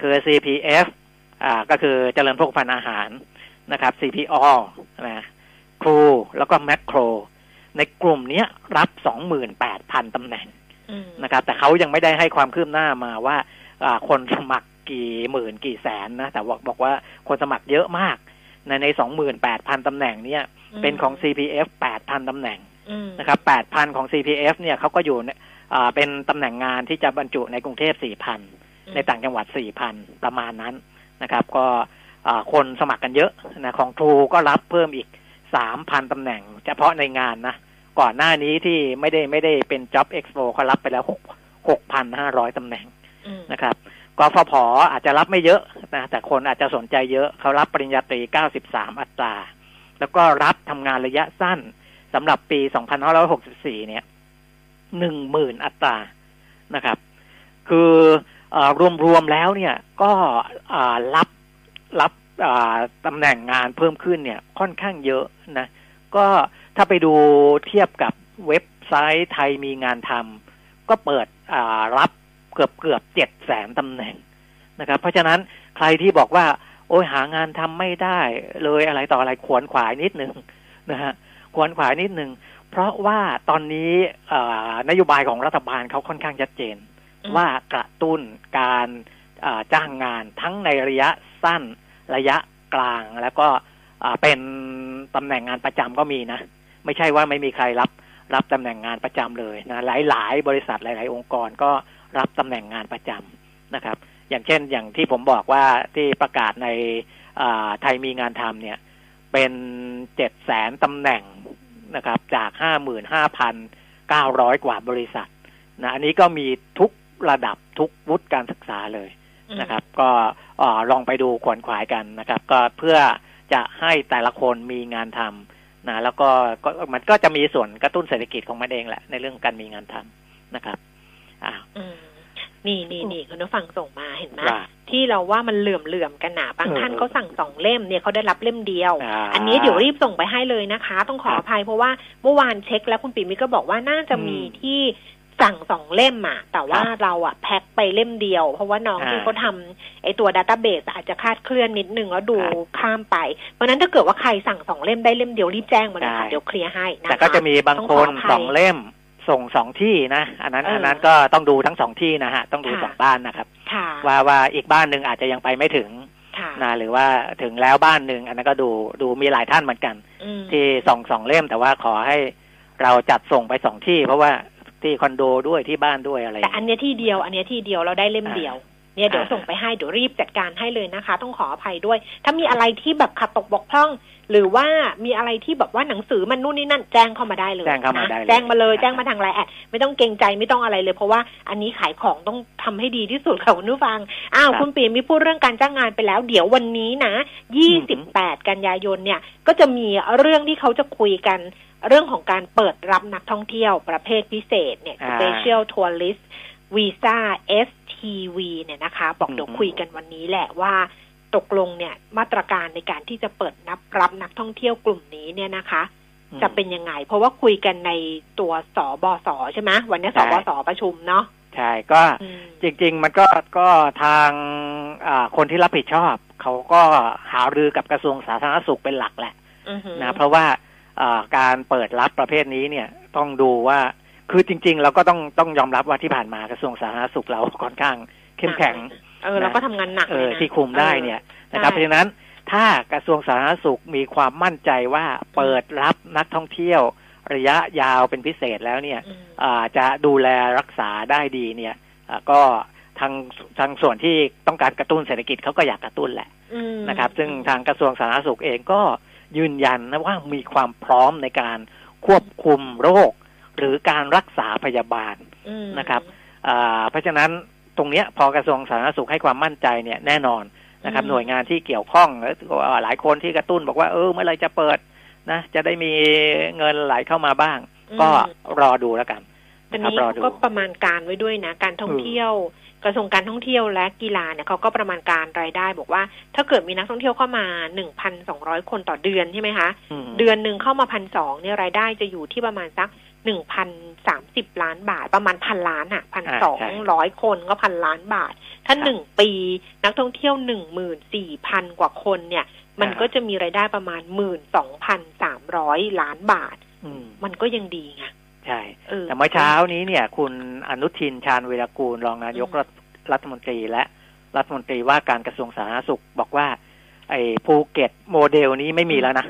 คือ CPF ก็คือเจริญโภคภัณฑ์อาหารนะครับ CPO นะครูแล้วก็แมคโครในกลุ่มนี้รับ 28,000 ตำแหน่งนะครับแต่เขายังไม่ได้ให้ความคืบหน้ามาว่าคนสมัครกี่หมื่นกี่แสนนะแต่บอกว่าคนสมัครเยอะมากใน 28,000 ตำแหน่งเนี่ยเป็นของ CPF 8,000 ตำแหน่งนะครับ 8,000 ของ CPF เนี่ยเขาก็อยู่เป็นตำแหน่งงานที่จะบรรจุในกรุงเทพ 4,000 ในต่างจังหวัด 4,000 ประมาณนั้นนะครับก็คนสมัครกันเยอะนะของทรูก็รับเพิ่มอีก 3,000 ตำแหน่งเฉพาะในงานนะก่อนหน้านี้ที่ไม่ได้เป็น Job Expo เขารับไปแล้ว 6,500 ตำแหน่งนะครับกฟผ.อาจจะรับไม่เยอะนะแต่คนอาจจะสนใจเยอะเขารับปริญญาตรี 93 อัตราแล้วก็รับทำงานระยะสั้นสำหรับปี 2564 เนี่ย 10,000 อัตรานะครับคือรวมๆแล้วเนี่ยก็รับตำแหน่งงานเพิ่มขึ้นเนี่ยค่อนข้างเยอะนะก็ถ้าไปดูเทียบกับเว็บไซต์ไทยมีงานทำก็เปิดรับเกือบ 700,000 ตำแหน่งนะครับเพราะฉะนั้นใครที่บอกว่าโอ้ยหางานทำไม่ได้เลยอะไรต่ออะไรขวนขวายนิดนึงนะฮะขวนขวายนิดนึงเพราะว่าตอนนี้นโยบายของรัฐบาลเขาค่อนข้างชัดเจนว่ากระตุ้นการจ้างงานทั้งในระยะสั้นระยะกลางแล้วก็เป็นตำแหน่งงานประจำก็มีนะไม่ใช่ว่าไม่มีใครรับตำแหน่งงานประจำเลยนะหลายๆบริษัทหลายๆองค์กรก็รับตำแหน่งงานประจำนะครับอย่างเช่นอย่างที่ผมบอกว่าที่ประกาศในไทยมีงานทำเนี่ยเป็น 700,000 ตำแหน่งนะครับจาก 55,900 กว่าบริษัทนะอันนี้ก็มีทุกระดับทุกวุฒิการศึกษาเลยนะครับก็ลองไปดูขวนขวายกันนะครับก็เพื่อจะให้แต่ละคนมีงานทำนะแล้วก็มันก็จะมีส่วนกระตุ้นเศรษฐกิจของมันเองแหละในเรื่องการมีงานทำนะครับนี่คุณผู้ฟังส่งมาเห็นไหมที่เราว่ามันเหลื่อมกันหนาบางท่านเขาสั่ง2เล่มเนี่ยเขาได้รับเล่มเดียว อันนี้เดี๋ยวรีบส่งไปให้เลยนะคะต้องขออภัยเพราะว่าเมื่อวานเช็คแล้วคุณปิ่มมิตรก็บอกว่าน่าจะมีที่สั่ง2เล่มอ่ะแต่ว่าเราอ่ะแพ็คไปเล่มเดียวเพราะว่าน้องที่เขาทำไอตัวดัตต้าเบสอาจจะคาดเคลื่อนนิดนึงแล้วดูข้ามไปเพราะนั้นถ้าเกิดว่าใครสั่ง2เล่มได้เล่มเดียวรีบแจ้งมาเลยค่ะเดี๋ยวเคลียร์ให้นะคะแต่ก็จะมีบางคน2เล่มส่ง2ที่นะอันนั้นก็ต้องดูทั้ง2ที่นะฮะต้องดู2บ้านนะครับว่าอีกบ้านนึงอาจจะยังไปไม่ถึงนะหรือว่าถึงแล้วบ้านนึงอันนั้นก็ดูมีหลายท่านเหมือนกันที่ส่ง2เล่มแต่ว่าขอให้เราจัดส่งไป2ที่เพราะว่าที่คอนโดด้วยที่บ้านด้วยอะไรแต่อันนี้ที่เดียวเราได้เล่มเดียวเนี่ยเดี๋ยวส่งไปให้เดี๋ยวรีบจัดการให้เลยนะคะต้องขออภัยด้วยถ้ามีอะไรที่แบบขัดตกบกพร่องหรือว่ามีอะไรที่แบบว่าหนังสือมันนู่นนี่นั่นแจ้งเข้ามาได้เลยแจ้งมาเลยแจ้งมาทางไลน์แอดไม่ต้องเกรงใจไม่ต้องอะไรเลยเพราะว่าอันนี้ขายของต้องทำให้ดีที่สุดค่ะคุณผู้ฟังคุณปีมีพูดเรื่องการจ้างงานไปแล้วเดี๋ยววันนี้นะ28กันยายนเนี่ยก็จะมีเรื่องที่เขาจะคุยกันเรื่องของการเปิดรับนักท่องเที่ยวประเภทพิเศษเนี่ย Special Tourist Visa STV เนี่ยนะคะบอกเดี๋ยวคุยกันวันนี้แหละว่าตกลงเนี่ยมาตรการในการที่จะเปิดรับนักท่องเที่ยวกลุ่มนี้เนี่ยนะคะจะเป็นยังไงเพราะว่าคุยกันในตัวสบส.ใช่ไหมวันนี้สบส.ประชุมเนาะใช่ก็จริงๆมันก็ทางคนที่รับผิดชอบเขาก็หารือกับกระทรวงสาธารณสุขเป็นหลักแหละนะเพราะว่าการเปิดรับประเภทนี้เนี่ยต้องดูว่าคือจริงๆเราก็ต้องยอมรับว่าที่ผ่านมากระทรวงสาธารณสุขเราค่อนข้างเข้มแข็งเราก็ทำงานหนักที่คุมได้เนี่ยนะครับเพราะฉะนั้นถ้ากระทรวงสาธารณสุขมีความมั่นใจว่าเปิดรับนักท่องเที่ยวระยะยาวเป็นพิเศษแล้วเนี่ยจะดูแลรักษาได้ดีเนี่ยก็ ทางส่วนที่ต้องการกระตุ้นเศรษฐกิจเขาก็อยากกระตุ้นแหละนะครับซึ่งทางกระทรวงสาธารณสุขเองก็ยืนยันนะว่ามีความพร้อมในการควบคุมโรคหรือการรักษาพยาบาลนะครับเพราะฉะนั้นตรงนี้พอกระทรวงสาธารณสุขให้ความมั่นใจเนี่ยแน่นอนนะครับหน่วยงานที่เกี่ยวข้องหลายคนที่กระตุ้นบอกว่าเมื่อไรจะเปิดนะจะได้มีเงินไหลเข้ามาบ้างก็รอดูแล้วกันตอนนี้ก็ประมาณการไว้ด้วยนะการท่องเที่ยวกระทรวงการท่องเที่ยวและกีฬาเนี่ยเขาก็ประมาณการรายได้บอกว่าถ้าเกิดมีนักท่องเที่ยวเข้ามา 1,200 คนต่อเดือนใช่ไหมคะเดือนหนึ่งเข้ามา 1,200 เนี่ยรายได้จะอยู่ที่ประมาณสัก 1,030 ล้านบาทประมาณ 1,000 ล้านอ่ะ 1,200 คนก็ 1,000 ล้านบาทถ้า1ปีนักท่องเที่ยว 14,000 กว่าคนเนี่ยมันก็จะมีรายได้ประมาณ 12,300 ล้านบาทมันก็ยังดีไงใช่แต่เมื่อเช้านี้เนี่ยคุณอนุทินชาญวีรกูลรองนายกรัฐมนตรีและรัฐมนตรีว่าการกระทรวงสาธารณสุขบอกว่าไอ้ภูเก็ตโมเดลนี้ไม่มีแล้วนะ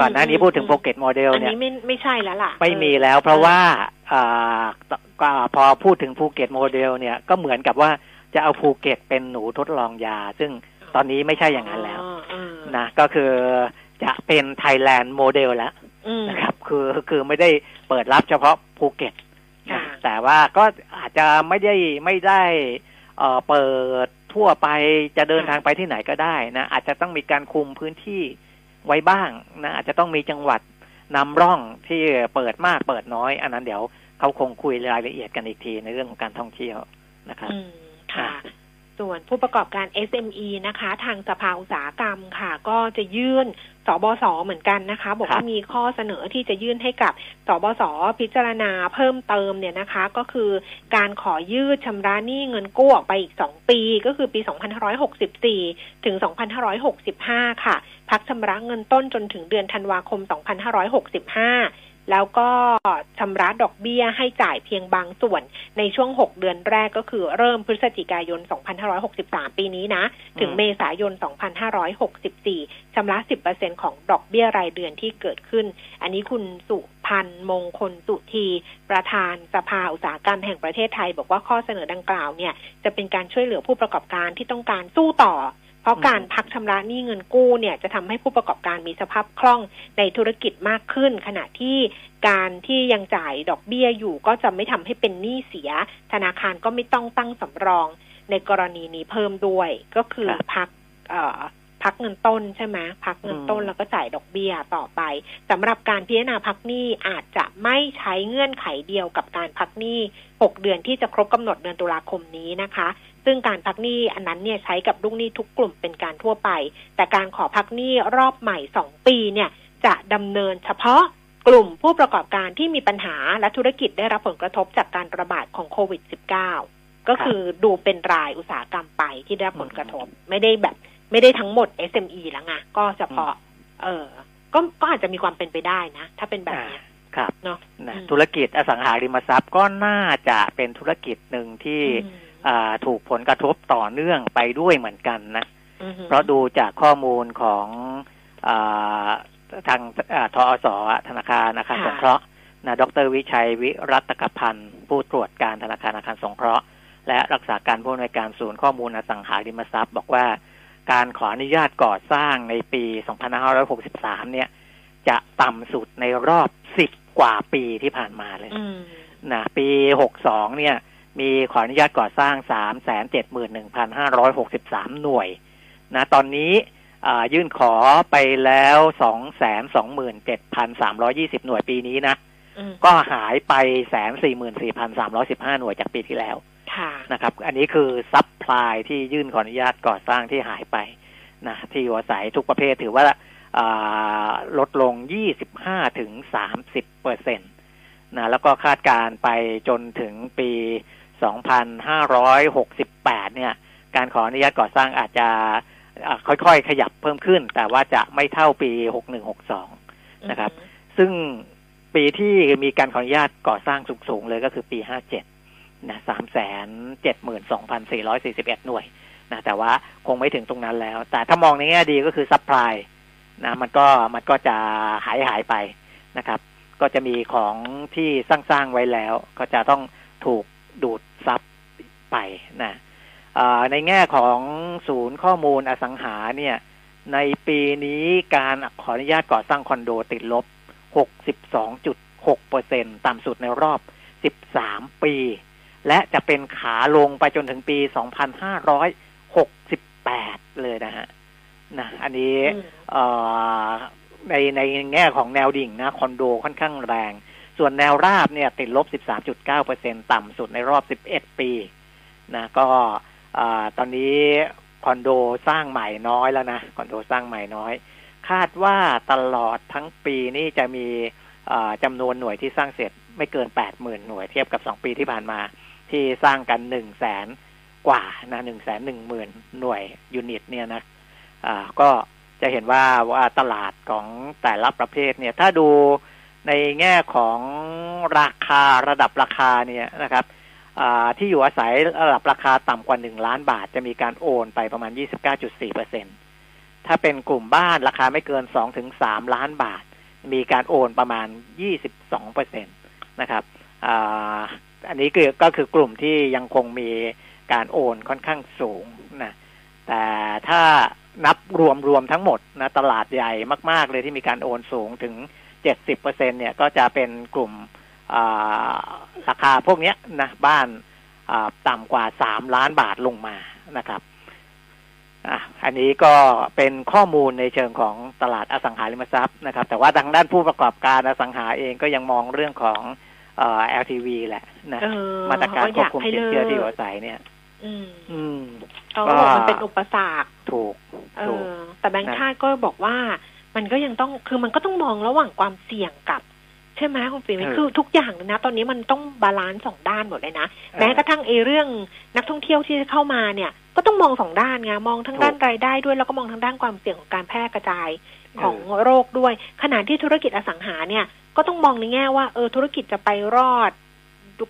ก่อนหน้านี้พูดถึงภูเก็ตโมเดลเนี่ยอันนี้ไม่ใช่แล้วล่ะไม่มีแล้วเพราะว่าพอพูดถึงภูเก็ตโมเดลเนี่ยก็เหมือนกับว่าจะเอาภูเก็ตเป็นหนูทดลองยาซึ่งตอนนี้ไม่ใช่อย่างนั้นแล้วนะก็คือจะเป็นไทยแลนด์โมเดลแล้วนะครับคือไม่ได้เปิดรับเฉพาะภูเก็ตแต่ว่าก็อาจจะไม่ได้เปิดทั่วไปจะเดินทางไปที่ไหนก็ได้นะอาจจะต้องมีการคุมพื้นที่ไว้บ้างนะอาจจะต้องมีจังหวัดนำร่องที่เปิดมากเปิดน้อยอันนั้นเดี๋ยวเขาคงคุยรายละเอียดกันอีกทีในเรื่องของการท่องเที่ยวนะครับค่ะส่วนผู้ประกอบการ SME นะคะทางสภาอุตสาหกรรมค่ะก็จะยื่นสบส.เหมือนกันนะคะบอกว่ามีข้อเสนอที่จะยื่นให้กับสบส.พิจารณาเพิ่มเติมเนี่ยนะคะก็คือการขอยืดชำระหนี้เงินกู้ออกไปอีก2ปีก็คือปี2564ถึง2565ค่ะพักชำระเงินต้นจนถึงเดือนธันวาคม2565แล้วก็ชำระดอกเบี้ยให้จ่ายเพียงบางส่วนในช่วง6เดือนแรกก็คือเริ่มพฤศจิกายน2563ปีนี้นะถึงเมษายน2564ชำระ 10% ของดอกเบี้ยรายเดือนที่เกิดขึ้นอันนี้คุณสุพันธ์มงคลสุธีประธานสภาอุตสาหกรรมแห่งประเทศไทยบอกว่าข้อเสนอดังกล่าวเนี่ยจะเป็นการช่วยเหลือผู้ประกอบการที่ต้องการสู้ต่อเพราะการพักชำระหนี้เงินกู้เนี่ยจะทำให้ผู้ประกอบการมีสภาพคล่องในธุรกิจมากขึ้นขณะที่การที่ยังจ่ายดอกเบี้ยอยู่ก็จะไม่ทำให้เป็นหนี้เสียธนาคารก็ไม่ต้องตั้งสำรองในกรณีนี้เพิ่มด้วยก็คือพักเงินต้นใช่ไหมพักเงินต้นแล้วก็จ่ายดอกเบี้ยต่อไปสำหรับการพิจารณาพักหนี้อาจจะไม่ใช้เงื่อนไขเดียวกับการพักหนี้6เดือนที่จะครบกำหนดเดือนตุลาคมนี้นะคะซึ่งการพักหนี้อันนั้นเนี่ยใช้กับลูกหนี้ทุกกลุ่มเป็นการทั่วไปแต่การขอพักหนี้รอบใหม่2ปีเนี่ยจะดำเนินเฉพาะกลุ่มผู้ประกอบการที่มีปัญหาและธุรกิจได้รับผลกระทบจากการระบาดของโควิด -19 ก็คือดูเป็นรายอุตสาหกรรมไปที่ได้รับผลกระทบไม่ได้ทั้งหมด SME แล้วไงก็เฉพาะก็อาจจะมีความเป็นไปได้นะถ้าเป็นแบบนี้ครับเนาะธุรกิจอสังหาริมทรัพย์ก็น่าจะเป็นธุรกิจหนึ่งที่ถูกผลกระทบต่อเนื่องไปด้วยเหมือนกันนะเพราะดูจากข้อมูลของทางทอส.ธนาคารอาคารสงเคราะห์นะดร.วิชัยวิรัตกพันธ์ผู้ตรวจการธนาคารอาคารสงเคราะห์และรักษาการผู้อำนวยการศูนย์ข้อมูลอสังหาริมทรัพย์บอกว่าการขออนุญาตก่อสร้างในปี2563เนี่ยจะต่ำสุดในรอบ10กว่าปีที่ผ่านมาเลยนะปี62เนี่ยมีขออนุญาตก่อสร้าง 371,563 หน่วยนะตอนนี้ยื่นขอไปแล้ว 227,320 หน่วยปีนี้นะก็หายไป 144,315 หน่วยจากปีที่แล้วนะครับอันนี้คือซัพพลายที่ยื่นขออนุญาตก่อสร้างที่หายไปนะที่อยู่อาศัยทุกประเภทถือว่าลดลง 25-30% นะแล้วก็คาดการไปจนถึงปี 2568 เนี่ยการขออนุญาตก่อสร้างอาจจะค่อยๆขยับเพิ่มขึ้นแต่ว่าจะไม่เท่าปี 61-62 นะครับซึ่งปีที่มีการขออนุญาตก่อสร้างสูงๆเลยก็คือปี 57นะ372,441 หน่วยนะแต่ว่าคงไม่ถึงตรงนั้นแล้วแต่ถ้ามองในแง่ดีก็คือซัพพลายนะมันก็จะหายไปนะครับก็จะมีของที่สร้างไว้แล้วก็จะต้องถูกดูดซับ ไปนะในแง่ของศูนย์ข้อมูลอสังหาเนี่ยในปีนี้การขออนุญาตก่อสร้างคอนโดติดลบ 62.6% ต่ำสุดในรอบ13ปีและจะเป็นขาลงไปจนถึงปี2568เลยนะฮะนะอันนี้ในแง่ของแนวดิ่งนะคอนโดค่อนข้างแรงส่วนแนวราบเนี่ยติดลบ 13.9% ต่ำสุดในรอบ11ปีนะก็ตอนนี้คอนโดสร้างใหม่น้อยแล้วนะคอนโดสร้างใหม่น้อยคาดว่าตลอดทั้งปีนี่จะมีจำนวนหน่วยที่สร้างเสร็จไม่เกิน 80,000 หน่วยเทียบกับ2ปีที่ผ่านมาที่สร้างกัน 100,000 กว่านะ 110,000 หน่วยยูนิตเนี่ยนะก็จะเห็นว่าตลาดของแต่ละประเภทเนี่ยถ้าดูในแง่ของราคาระดับราคาเนี่ยนะครับที่อยู่อาศัยระดับราคาต่ำกว่า1ล้านบาทจะมีการโอนไปประมาณ 29.4% ถ้าเป็นกลุ่มบ้านราคาไม่เกิน 2-3 ล้านบาทมีการโอนประมาณ 22% นะครับอันนี้ก็คือกลุ่มที่ยังคงมีการโอนค่อนข้างสูงนะแต่ถ้านับรวมทั้งหมดนะตลาดใหญ่มากๆเลยที่มีการโอนสูงถึง 70% เนี่ยก็จะเป็นกลุ่มราคาพวกนี้นะบ้านต่ำกว่า3ล้านบาทลงมานะครับอันนี้ก็เป็นข้อมูลในเชิงของตลาดอสังหาริมทรัพย์นะครับแต่ว่าทางด้านผู้ประกอบการอสังหาเองก็ยังมองเรื่องของLTV แหละนะมาตรการควบคุมสินเชื่อที่อยู่อาศัยเนี่ยมันเป็นอุปสรรคถูกแต่แบงค์ชาติก็บอกว่ามันก็ยังต้องคือมันก็ต้องมองระหว่างความเสี่ยงกับใช่ไหมคุณฟิล์มคือทุกอย่างนะตอนนี้มันต้องบาลานซ์สองด้านหมดเลยนะแม้กระทั่งเรื่องนักท่องเที่ยวที่เข้ามาเนี่ยก็ต้องมองสองด้านไงมองทั้งด้านรายได้ด้วยแล้วก็มองทั้งด้านความเสี่ยงของการแพร่กระจายของโรคด้วยขณะที่ธุรกิจอสังหาเนี่ยก็ต้องมองในแง่ว่าธุรกิจจะไปรอด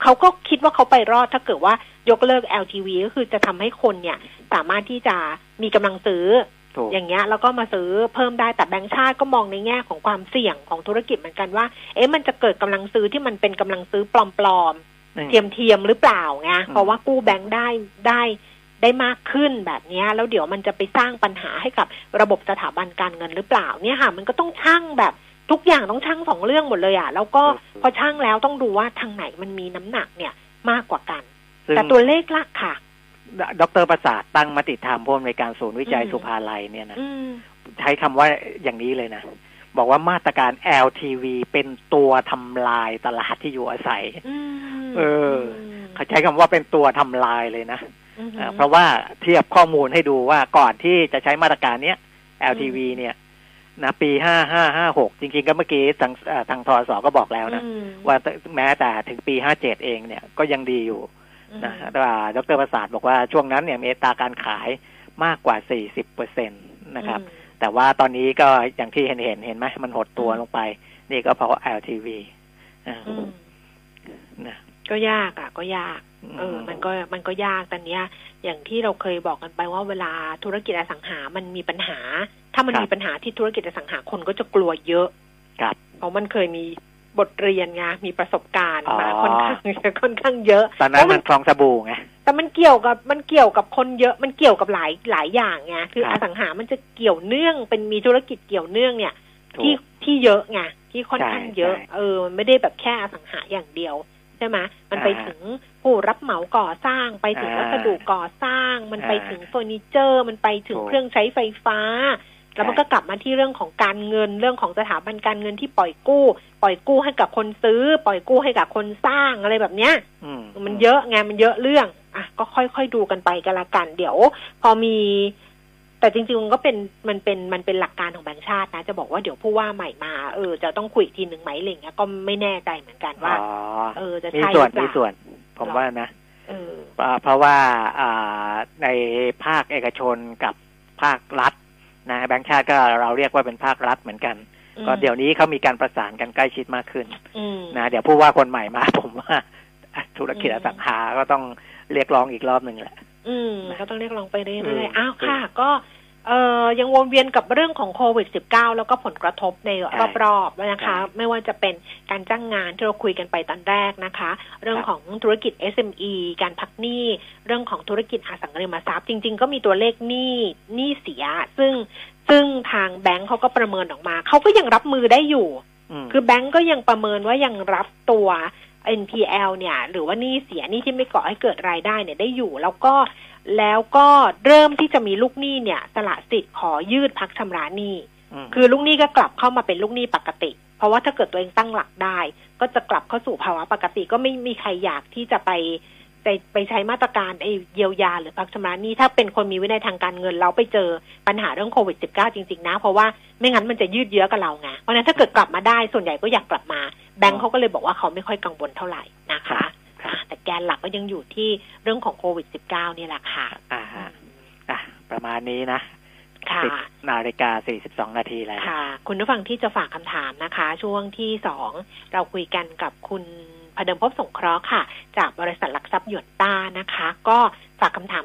เขาก็คิดว่าเขาไปรอดถ้าเกิดว่ายกเลิก LTV ก็คือจะทำให้คนเนี่ยสามารถที่จะมีกำลังซื้ออย่างเงี้ยแล้วก็มาซื้อเพิ่มได้แต่แบงก์ชาติก็มองในแง่ของความเสี่ยงของธุรกิจเหมือนกันว่ามันจะเกิดกำลังซื้อที่มันเป็นกำลังซื้อปลอมๆเทียมหรือเปล่าไงเพราะว่ากู้แบงก์ได้มากขึ้นแบบนี้แล้วเดี๋ยวมันจะไปสร้างปัญหาให้กับระบบสถาบันการเงินหรือเปล่าเนี่ยค่ะมันก็ต้องชั่งแบบทุกอย่างต้องชั่งสองเรื่องหมดเลยอ่ะแล้วก็พอชั่งแล้วต้องดูว่าทางไหนมันมีน้ำหนักเนี่ยมากกว่ากันแต่ตัวเลขละค่ะดร.ประสาทตั้งมติธรรมผู้อำนวยการศูนย์วิจัยสุภาลัยเนี่ยนะใช้คำว่าอย่างนี้เลยนะบอกว่ามาตรการ LTV เป็นตัวทำลายตลาดที่อยู่อาศัยเขาใช้คำว่าเป็นตัวทำลายเลยนะเพราะว่าเทียบข้อมูลให้ดูว่าก่อนที่จะใช้มาตรการเนี้ย LTV เนี่ยนะปี5556จริงๆก็เมื่อกี้ทางทส.ก็บอกแล้วนะว่าแม้แต่ถึงปี57เองเนี่ยก็ยังดีอยู่นะแต่ว่าดร.ประสาทบอกว่าช่วงนั้นเนี่ยมีอัตราการขายมากกว่า 40% นะครับแต่ว่าตอนนี้ก็อย่างที่เห็นไหมมันหดตัวลงไปนี่ก็เพราะ LTV นะก็ยากมันก็ยากตอนนี้อย่างที่เราเคยบอกกันไปว่าเวลาธุรกิจอสังหามันมีปัญหาถ้ามันมีปัญหาที่ธุรกิจอสังหาคนก็จะกลัวเยอะเพราะมันเคยมีบทเรียนไงมีประสบการณ์มาค่อนข้างเยอะตอนนั้นมันคลองสบู่ไงแต่มันเกี่ยวกับคนเยอะมันเกี่ยวกับหลายอย่างไงคืออสังหามันจะเกี่ยวเนื่องเป็นมีธุรกิจเกี่ยวเนื่องเนี่ยที่เยอะไงที่ค่อนข้างเยอะมันไม่ได้แบบแค่อสังหาอย่างเดียวใช่ไหมมันไปถึงผู้รับเหมาก่อสร้างไปถึงวัสดุก่อสร้างมันไปถึงเฟอร์นิเจอร์มันไปถึงเครื่องใช้ไฟฟ้าแล้วมันก็กลับมาที่เรื่องของการเงินเรื่องของสถาบันการเงินที่ปล่อยกู้ให้กับคนซื้อปล่อยกู้ให้กับคนสร้างอะไรแบบเนี้ยมันเยอะไงมันเยอะเรื่องอ่ะก็ค่อยๆดูกันไปกันละกันเดี๋ยวพอมีแต่จริงๆมันเป็นหลักการของแบงก์ชาตินะจะบอกว่าเดี๋ยวผู้ว่าใหม่มาจะต้องคุยทีนึงไหมอะไรเงี้ยก็ไม่แน่ใจเหมือนกันว่าจะใช่หรือเปล่ามีส่วนผมว่านะเพราะว่าในภาคเอกชนกับภาครัฐนะแบงก์ชาติก็เราเรียกว่าเป็นภาครัฐเหมือนกันก็เดี๋ยวนี้เขามีการประสานกันใกล้ชิดมากขึ้นนะเดี๋ยวผู้ว่าคนใหม่มาผมว่าธุรกิจอสังหาก็ต้องเรียกร้องอีกรอบนึงแหละก็ต้องเรียกร้องไปเรื่อยๆอ้าวค่ะก็ ยังวนเวียนกับเรื่องของโควิด -19 แล้วก็ผลกระทบในรอบๆนะคะไม่ว่าจะเป็นการจ้างงานที่เราคุยกันไปตอนแรกนะคะเรื่องของธุรกิจ SME การพักหนี้เรื่องของธุรกิจอสังหาริมทรัพย์จริงๆก็มีตัวเลขหนี้เสียซึ่งทางแบงค์เขาก็ประเมินออกมาเขาก็ยังรับมือได้อยู่คือแบงค์ก็ยังประเมินว่ายังรับตัว NPL เนี่ยหรือว่าหนี้เสียหนี้ที่ไม่ก่อให้เกิดรายได้เนี่ยได้อยู่แล้วก็เริ่มที่จะมีลูกหนี้เนี่ยสละสิทธิ์ขอยืดพักชำระหนี้คือลูกหนี้ก็กลับเข้ามาเป็นลูกหนี้ปกติเพราะว่าถ้าเกิดตัวเองตั้งหลักได้ก็จะกลับเข้าสู่ภาวะปกติก็ไม่มีใครอยากที่จะไปใช้มาตรการเยียวยาหรือพักชำระหนี้ถ้าเป็นคนมีวินัยทางการเงินเราไปเจอปัญหาเรื่องโควิด -19 จริงๆนะเพราะว่าไม่งั้นมันจะยืดเยื้อกับเราไงเพราะนั้นถ้าเกิดกลับมาได้ส่วนใหญ่ก็อยากกลับมาแบงค์เขาก็เลยบอกว่าเขาไม่ค่อยกังวลเท่าไหร่นะคะแต่แกนหลักก็ยังอยู่ที่เรื่องของโควิด -19 นี่แหละค่ะประมาณนี้นะค่ะ10:42 น.แล้วค่ะคุณผู้ฟังที่จะฝากคำถามนะคะช่วงที่2เราคุยกันกับคุณพเดิมพบสงเคราะห์ค่ะจากบริษัทหลักทรัพย์หยวนต้านะคะก็ฝากคำถาม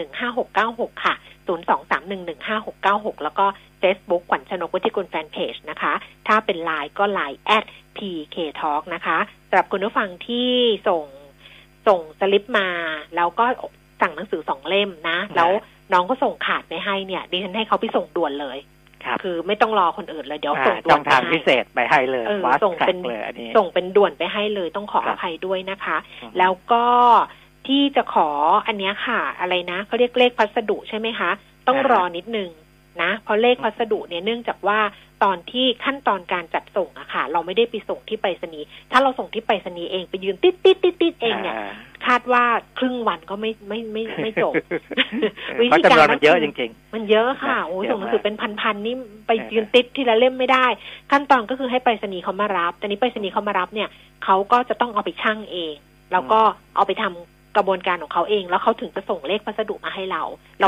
02-311-5696ค่ะ02-311-5696แล้วก็ Facebook ขวัญชนกวุฒิกุลแฟนเพจนะคะถ้าเป็น LINE ก็ LINE @PKTalk นะคะสำหรับคุณผู้ฟังที่ส่งสลิปมาแล้วก็สั่งหนังสือ2เล่มนะแล้วน้องก็ส่งขาดไปให้เนี่ยดิฉันให้เขาไปส่งด่วนเลยคือไม่ต้องรอคนอื่นเลยเดี๋ยวส่งด่วนทางพิเศษไปให้เลยส่งเป็นด่วนไปให้เลยต้องขออภัยด้วยนะคะแล้วก็ที่จะขออันเนี้ยค่ะอะไรนะเขาเรียกเลขพัสดุใช่ไหมคะต้องรอนิดนึงนะเพราะเลขพัสดุเนี่ยเนื่องจากว่าตอนที่ขั้นตอนการจัดส่งอะค่ะเราไม่ได้ไปส่งที่ไปรษณีย์ถ้าเราส่งที่ไปรษณีย์เองไปยืนติดเองเนี่ยคาดว่าครึ่งวันก็ไม่จบวิธีการมันเยอะจริงๆมันเยอะค่ะโอ้ส่งหนังสือเป็นพันๆนี่ไปยืนติดทีละเล่มไม่ได้ขั้นตอนก็คือให้ไปรษณีย์เขามารับแต่นี้ไปรษณีย์เขามารับเนี่ยเขาก็จะต้องเอาไปชั่งเองแล้วก็เอาไปทำกระบวนการของเขาเองแล้วเขาถึงจะส่งเลขพัสดุมาให้เรา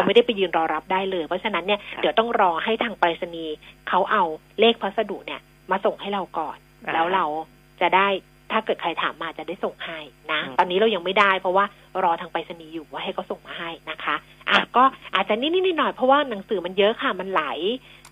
ไม่ได้ไปยืนรอรับได้เลยเพราะฉะนั้นเนี่ยเดี๋ยวต้องรอให้ทางไปรษณีย์เขาเอาเลขพัสดุเนี่ยมาส่งให้เราก่อนแล้วเราจะได้ถ้าเกิดใครถามมาจะได้ส่งให้นะตอนนี้เรายังไม่ได้เพราะว่ารอทางไปรษณีย์อยู่ว่าให้เขาส่งมาให้นะคะอ่ะก็อาจจะนิดๆหน่อยๆเพราะว่าหนังสือมันเยอะค่ะมันหลาย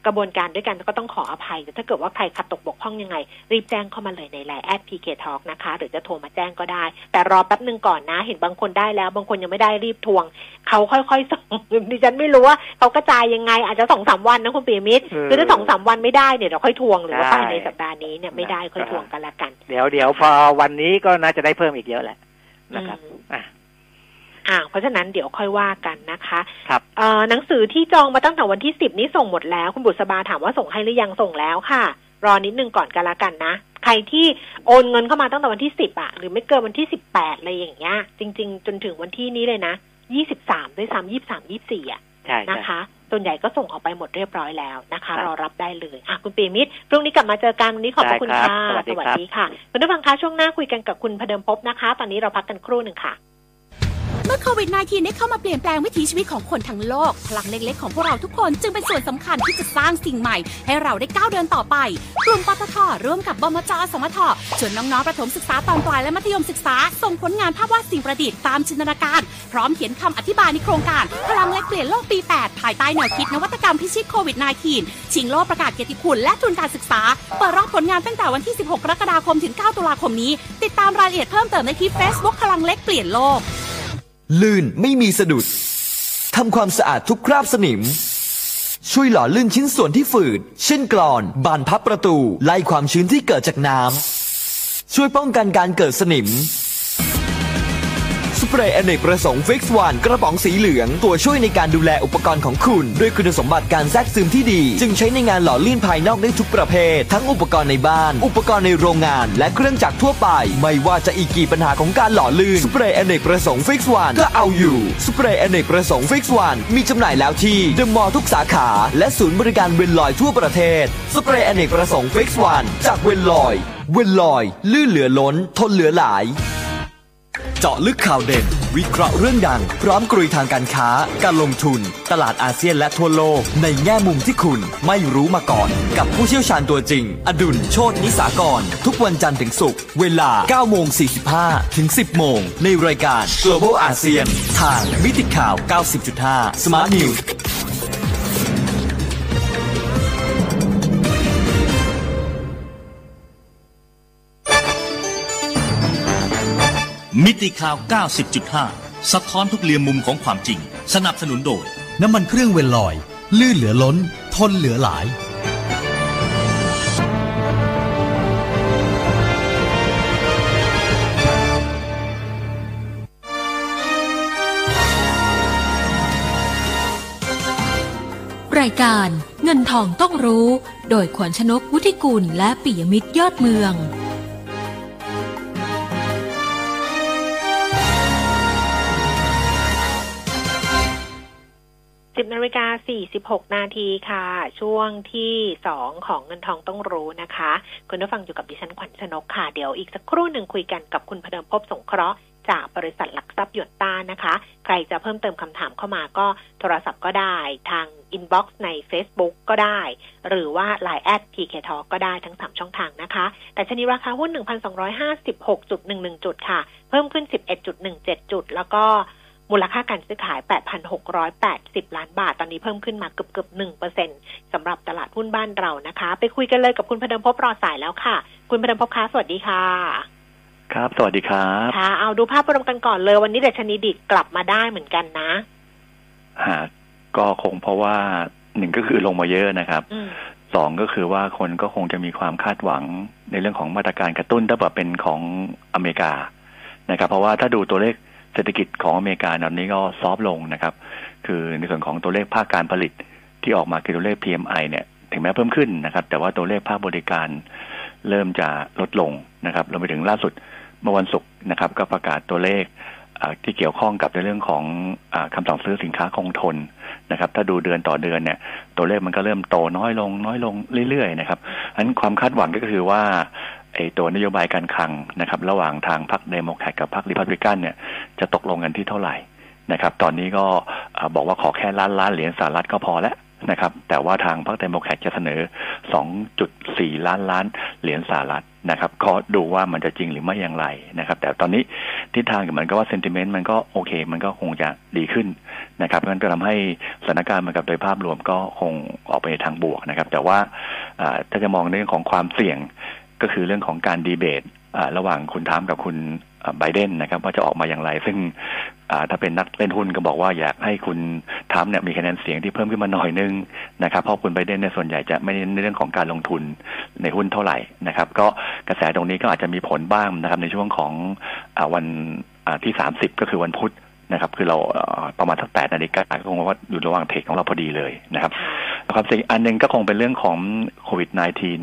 กระบวนการด้วยกันก็ต้องขออภัยแต่ถ้าเกิดว่าใครขัดตกบกพร่องยังไงรีบแจ้งเข้ามาเลยใน LINE @PKTalk นะคะหรือจะโทรมาแจ้งก็ได้แต่รอแป๊บนึงก่อนนะเห็นบางคนได้แล้วบางคนยังไม่ได้รีบทวงเขาค่อยๆส่งดิฉันไม่รู้ว่าเขากระจายยังไงอาจจะ 2-3 วันนะคุณปิยมิตรคือถ้า 2-3 วันไม่ได้เนี่ยเราค่อยทวงหรือว่าภายในสัปดาห์นี้เนี่ยไม่ได้ค่อยทวงกันละกันเดี๋ยวพอวันนี้ก็น่าจะได้เพิ่มอีกเยอะแหละนะครับเพราะฉะนั้นเดี๋ยวค่อยว่ากันนะคะครับหนังสือที่จองมาตั้งแต่วันที่10นี้ส่งหมดแล้วคุณบุษบาถามว่าส่งให้หรือยังส่งแล้วค่ะรอนิดนึงก่อนกันละกันนะใครที่โอนเงินเข้ามาตั้งแต่วันที่10อะหรือไม่เกินวันที่18อะไรอย่างเงี้ยจริงๆจนถึงวันที่นี้เลยนะ23ด้วยซ้ำ23 24อะนะคะส่วนใหญ่ก็ส่งออกไปหมดเรียบร้อยแล้วนะคะรอรับได้เลยอ่ะคุณปิยมิตรพรุ่งนี้กลับมาเจอกันวันนี้ขอบพระคุณค่ะสวัสดีค่ะคุณผู้ฟังคะช่วงหน้าคุยกันกับคุณพเดิมพบนะคะตอนนี้เราพักกันครู่นึงค่ะเมื่อโควิด -19 ได้เข้ามาเปลี่ยนแปลงวิถีชีวิตของคนทั้งโลกพลังเล็กๆของพวกเราทุกคนจึงเป็นส่วนสำคัญที่จะสร้างสิ่งใหม่ให้เราได้ก้าวเดินต่อไปกลุ่มปตท.ร่วมกับบมจ.สมท.ชวนน้องๆประถมศึกษาตอนปลายและมัธยมศึกษาส่งผลงานภาพวาดสิ่งประดิษฐ์ตามจินตนาการพร้อมเขียนคำอธิบายในโครงการพลังเล็กเปลี่ยนโลกปี 8 ภายใต้แนวคิดนวัตกรรมพิชิตโควิด -19 ชิงโลกประกาศเกียรติคุณและทุนการศึกษาเปิดรับผลงานตั้งแต่วันที่16 กรกฎาคมถึง 9 ตุลาคมนี้ติดตามรายละเอียดเพิ่มเติมได้ที่ Facebook พลังเล็กเปลี่ยนโลกลื่นไม่มีสะดุดทำความสะอาดทุกคราบสนิมช่วยหล่อลื่นชิ้นส่วนที่ฝืดเช่นกรอนบานพับประตูไล่ความชื้นที่เกิดจากน้ำช่วยป้องกันการเกิดสนิมสเปรย์อเนกประสงค์ฟิกซ์วันกระป๋องสีเหลืองตัวช่วยในการดูแลอุปกรณ์ของคุณด้วยคุณสมบัติการแทรกซึมที่ดีจึงใช้ในงานหล่อลื่นภายนอกได้ทุกประเภททั้งอุปกรณ์ในบ้านอุปกรณ์ในโรงงานและเครื่องจักรทั่วไปไม่ว่าจะอีกกี่ปัญหาของการหล่อลื่นสเปรย์อเนกประสงค์ฟิกซ์วันก็เอาอยู่สเปรย์อเนกประสงค์ฟิกซ์วันมีจำหน่ายแล้วที่เดอะมอลล์ทุกสาขาและศูนย์บริการเวลลอยทั่วประเทศสเปรย์อเนกประสงค์ฟิกซ์วันจากเวลลอยลื่นเหลือล้นทนเหลือหลายเจาะลึกข่าวเด่นวิเคราะห์เรื่องดังพร้อมกรุยทางการค้าการลงทุนตลาดอาเซียนและทั่วโลกในแง่มุมที่คุณไม่รู้มาก่อนกับผู้เชี่ยวชาญตัวจริงอดุลโชตินิสากรทุกวันจันทร์ถึงศุกร์เวลา 9:45 ถึง 10 โมงในรายการ Global ASEAN ทางมิติข่าว 90.5 Smart News มิติข่าว 90.5 สะท้อนทุกเหลี่ยมมุมของความจริงสนับสนุนโดยน้ำมันเครื่องเวนลอยลื่นเหลือล้นทนเหลือหลายรายการเงินทองต้องรู้โดยขวัญชนก วุฒิกุลและปิยมิตรยอดเมือง10:46 น.ค่ะช่วงที่2ของเงินทองต้องรู้นะคะคุณผู้ฟังอยู่กับดิฉันขวัญชนกค่ะเดี๋ยวอีกสักครู่หนึ่งคุยกันกับคุณพเดิมภพสงเคราะห์จากบริษัทหลักทรัพย์หยวนต้านะคะใครจะเพิ่มเติมคำถามเข้ามาก็โทรศัพท์ก็ได้ทางอินบ็อกซ์ใน Facebook ก็ได้หรือว่า LINE @PK-talk ก็ได้ทั้ง3ช่องทางนะคะแต่ชนิดราคาหุ้น 1,256.11 จุดค่ะเพิ่มขึ้น 11.17 จุดแล้วก็มูลค่าการซื้อขาย 8,680 ล้านบาทตอนนี้เพิ่มขึ้นมาเกือบ 1% สำหรับตลาดหุ้นบ้านเรานะคะไปคุยกันเลยกับคุณพเดิมภพรอสายแล้วค่ะคุณพเดิมภพคะสวัสดีค่ะครับสวัสดีครับค่ะเอาดูภาพรวมกันก่อนเลยวันนี้ดัชนีดิบกลับมาได้เหมือนกันนะก็คงเพราะว่าหนึ่งก็คือลงมาเยอะนะครับสองก็คือว่าคนก็คงจะมีความคาดหวังในเรื่องของมาตรการกระตุ้นถ้าแบบเป็นของอเมริกานะครับเพราะว่าถ้าดูตัวเลขเศรษฐกิจของอเมริกาตอนนี้ก็ซอฟลงนะครับคือในส่วนของตัวเลขภาคการผลิตที่ออกมาคือตัวเลข PMI เนี่ยถึงแม้เพิ่มขึ้นนะครับแต่ว่าตัวเลขภาคบริการเริ่มจะลดลงนะครับเราไปถึงล่าสุดเมื่อวันศุกร์นะครับก็ประกาศตัวเลขที่เกี่ยวข้องกับในเรื่องของคำสั่งซื้อสินค้าคงทนนะครับถ้าดูเดือนต่อเดือนเนี่ยตัวเลขมันก็เริ่มโตน้อยลงเรื่อยๆนะครับฉะนั้นความคาดหวังก็คือว่าไอ้ตัวนโยบายการคลังนะครับระหว่างทางพรรคเดโมแครตกับพรรครีพับลิกันเนี่ยจะตกลงกันที่เท่าไหร่นะครับตอนนี้ก็บอกว่าขอแค่ล้านเหรียญสหรัฐก็พอแล้วนะครับแต่ว่าทางพรรคเดโมแครตจะเสนอ 2.4 ล้านเหรียญสหรัฐนะครับขอดูว่ามันจะจริงหรือไม่อย่างไรนะครับแต่ตอนนี้ทิศทางมันก็ว่าเซนติเมนต์มันก็โอเคมันก็คงจะดีขึ้นนะครับงั้นก็ทำให้สถานการณ์มันกับโดยภาพรวมก็คงออกไปทางบวกนะครับแต่ว่าถ้าจะมองในเรื่องของความเสี่ยงก็คือเรื่องของการดีเบตระหว่างคุณทรัมป์กับคุณไบเดนนะครับว่าจะออกมาอย่างไรซึ่งถ้าเป็นนักเล่นหุ้นก็บอกว่าอยากให้คุณทรัมป์เนี่ยมีคะแนนเสียงที่เพิ่มขึ้นมาหน่อยนึงนะครับเพราะคุณไบเดนเนี่ยส่วนใหญ่จะไม่เน้นในเรื่องของการลงทุนในหุ้นเท่าไหร่นะครับก็กระแสตรงนี้ก็อาจจะมีผลบ้างนะครับในช่วงของวันที่30ก็คือวันพุธนะครับคือเราประมาณสัก 8:00 น.ก็คงว่าอยู่ระหว่างเทรดของเราพอดีเลยนะครับครับสิ่งอันนึงก็คงเป็นเรื่องของโควิด -19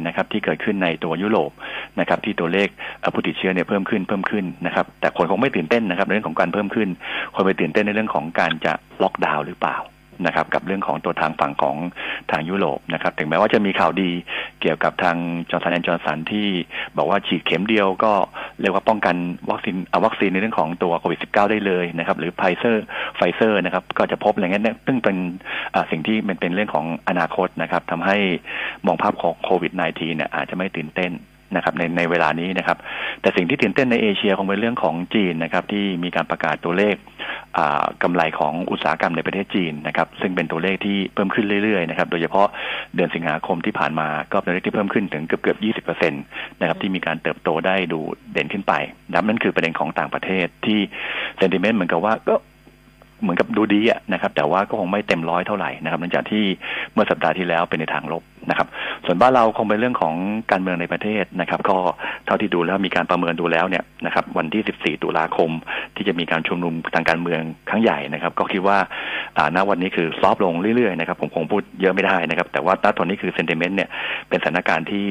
นะครับที่เกิดขึ้นในตัวยุโรปนะครับที่ตัวเลขผู้ติดเชื้อเนี่ยเพิ่มขึ้นนะครับแต่คนคงไม่ตื่นเต้นนะครับในเรื่องของการเพิ่มขึ้นคนไปตื่นเต้นในเรื่องของการจะล็อกดาวน์หรือเปล่านะครับกับเรื่องของตัวทางฝั่งของทางยุโรปนะครับถึงแม้ว่าจะมีข่าวดีเกี่ยวกับทางจอห์นสันแอนด์จอห์นสันที่บอกว่าฉีดเข็มเดียวก็เรียกว่าป้องกันวัคซีนในเรื่องของตัวโควิด -19 ได้เลยนะครับหรือไฟเซอร์นะครับก็จะพบอะไรเงี้ยซึ่งเป็นสิ่งที่มันเป็นเรื่องของอนาคตนะครับทำให้มองภาพของโควิด -19 เนี่ยอาจจะไม่ตื่นเต้นนะครับในเวลานี้นะครับแต่สิ่งที่ตื่นเต้นในเอเชียคงเป็นเรื่องของจีนนะครับที่มีการประกาศตัวเลขกำไรของอุตสาหกรรมในประเทศจีนนะครับซึ่งเป็นตัวเลขที่เพิ่มขึ้นเรื่อยๆนะครับโดยเฉพาะเดือนสิงหาคมที่ผ่านมาก็เป็นตัวเลขที่เพิ่มขึ้นถึงเกือบ 20% นะครับที่มีการเติบโตได้ดูเด่นขึ้นไปนั่นคือประเด็นของต่างประเทศที่เซนติเมนต์เหมือนกับว่าก็เหมือนกับดูดีนะครับแต่ว่าก็คงไม่เต็มร้อยเท่าไหร่นะครับหลังจากที่เมื่อสัปดาห์ที่แล้วเป็นในทางลบนะครับส่วนบ้านเราคงเป็นเรื่องของการเมืองในประเทศนะครับก็เท่าที่ดูแล้วมีการประเมินดูแล้วเนี่ยนะครับวันที่14ตุลาคมที่จะมีการชุมนุมทางการเมืองครั้งใหญ่นะครับก็คิดว่าณวันนี้คือซอฟต์ลงเรื่อยๆนะครับผมคงพูดเยอะไม่ได้นะครับแต่ว่าณตอนนี้คือเซนติเมนต์เนี่ยเป็นสถานการณ์ที่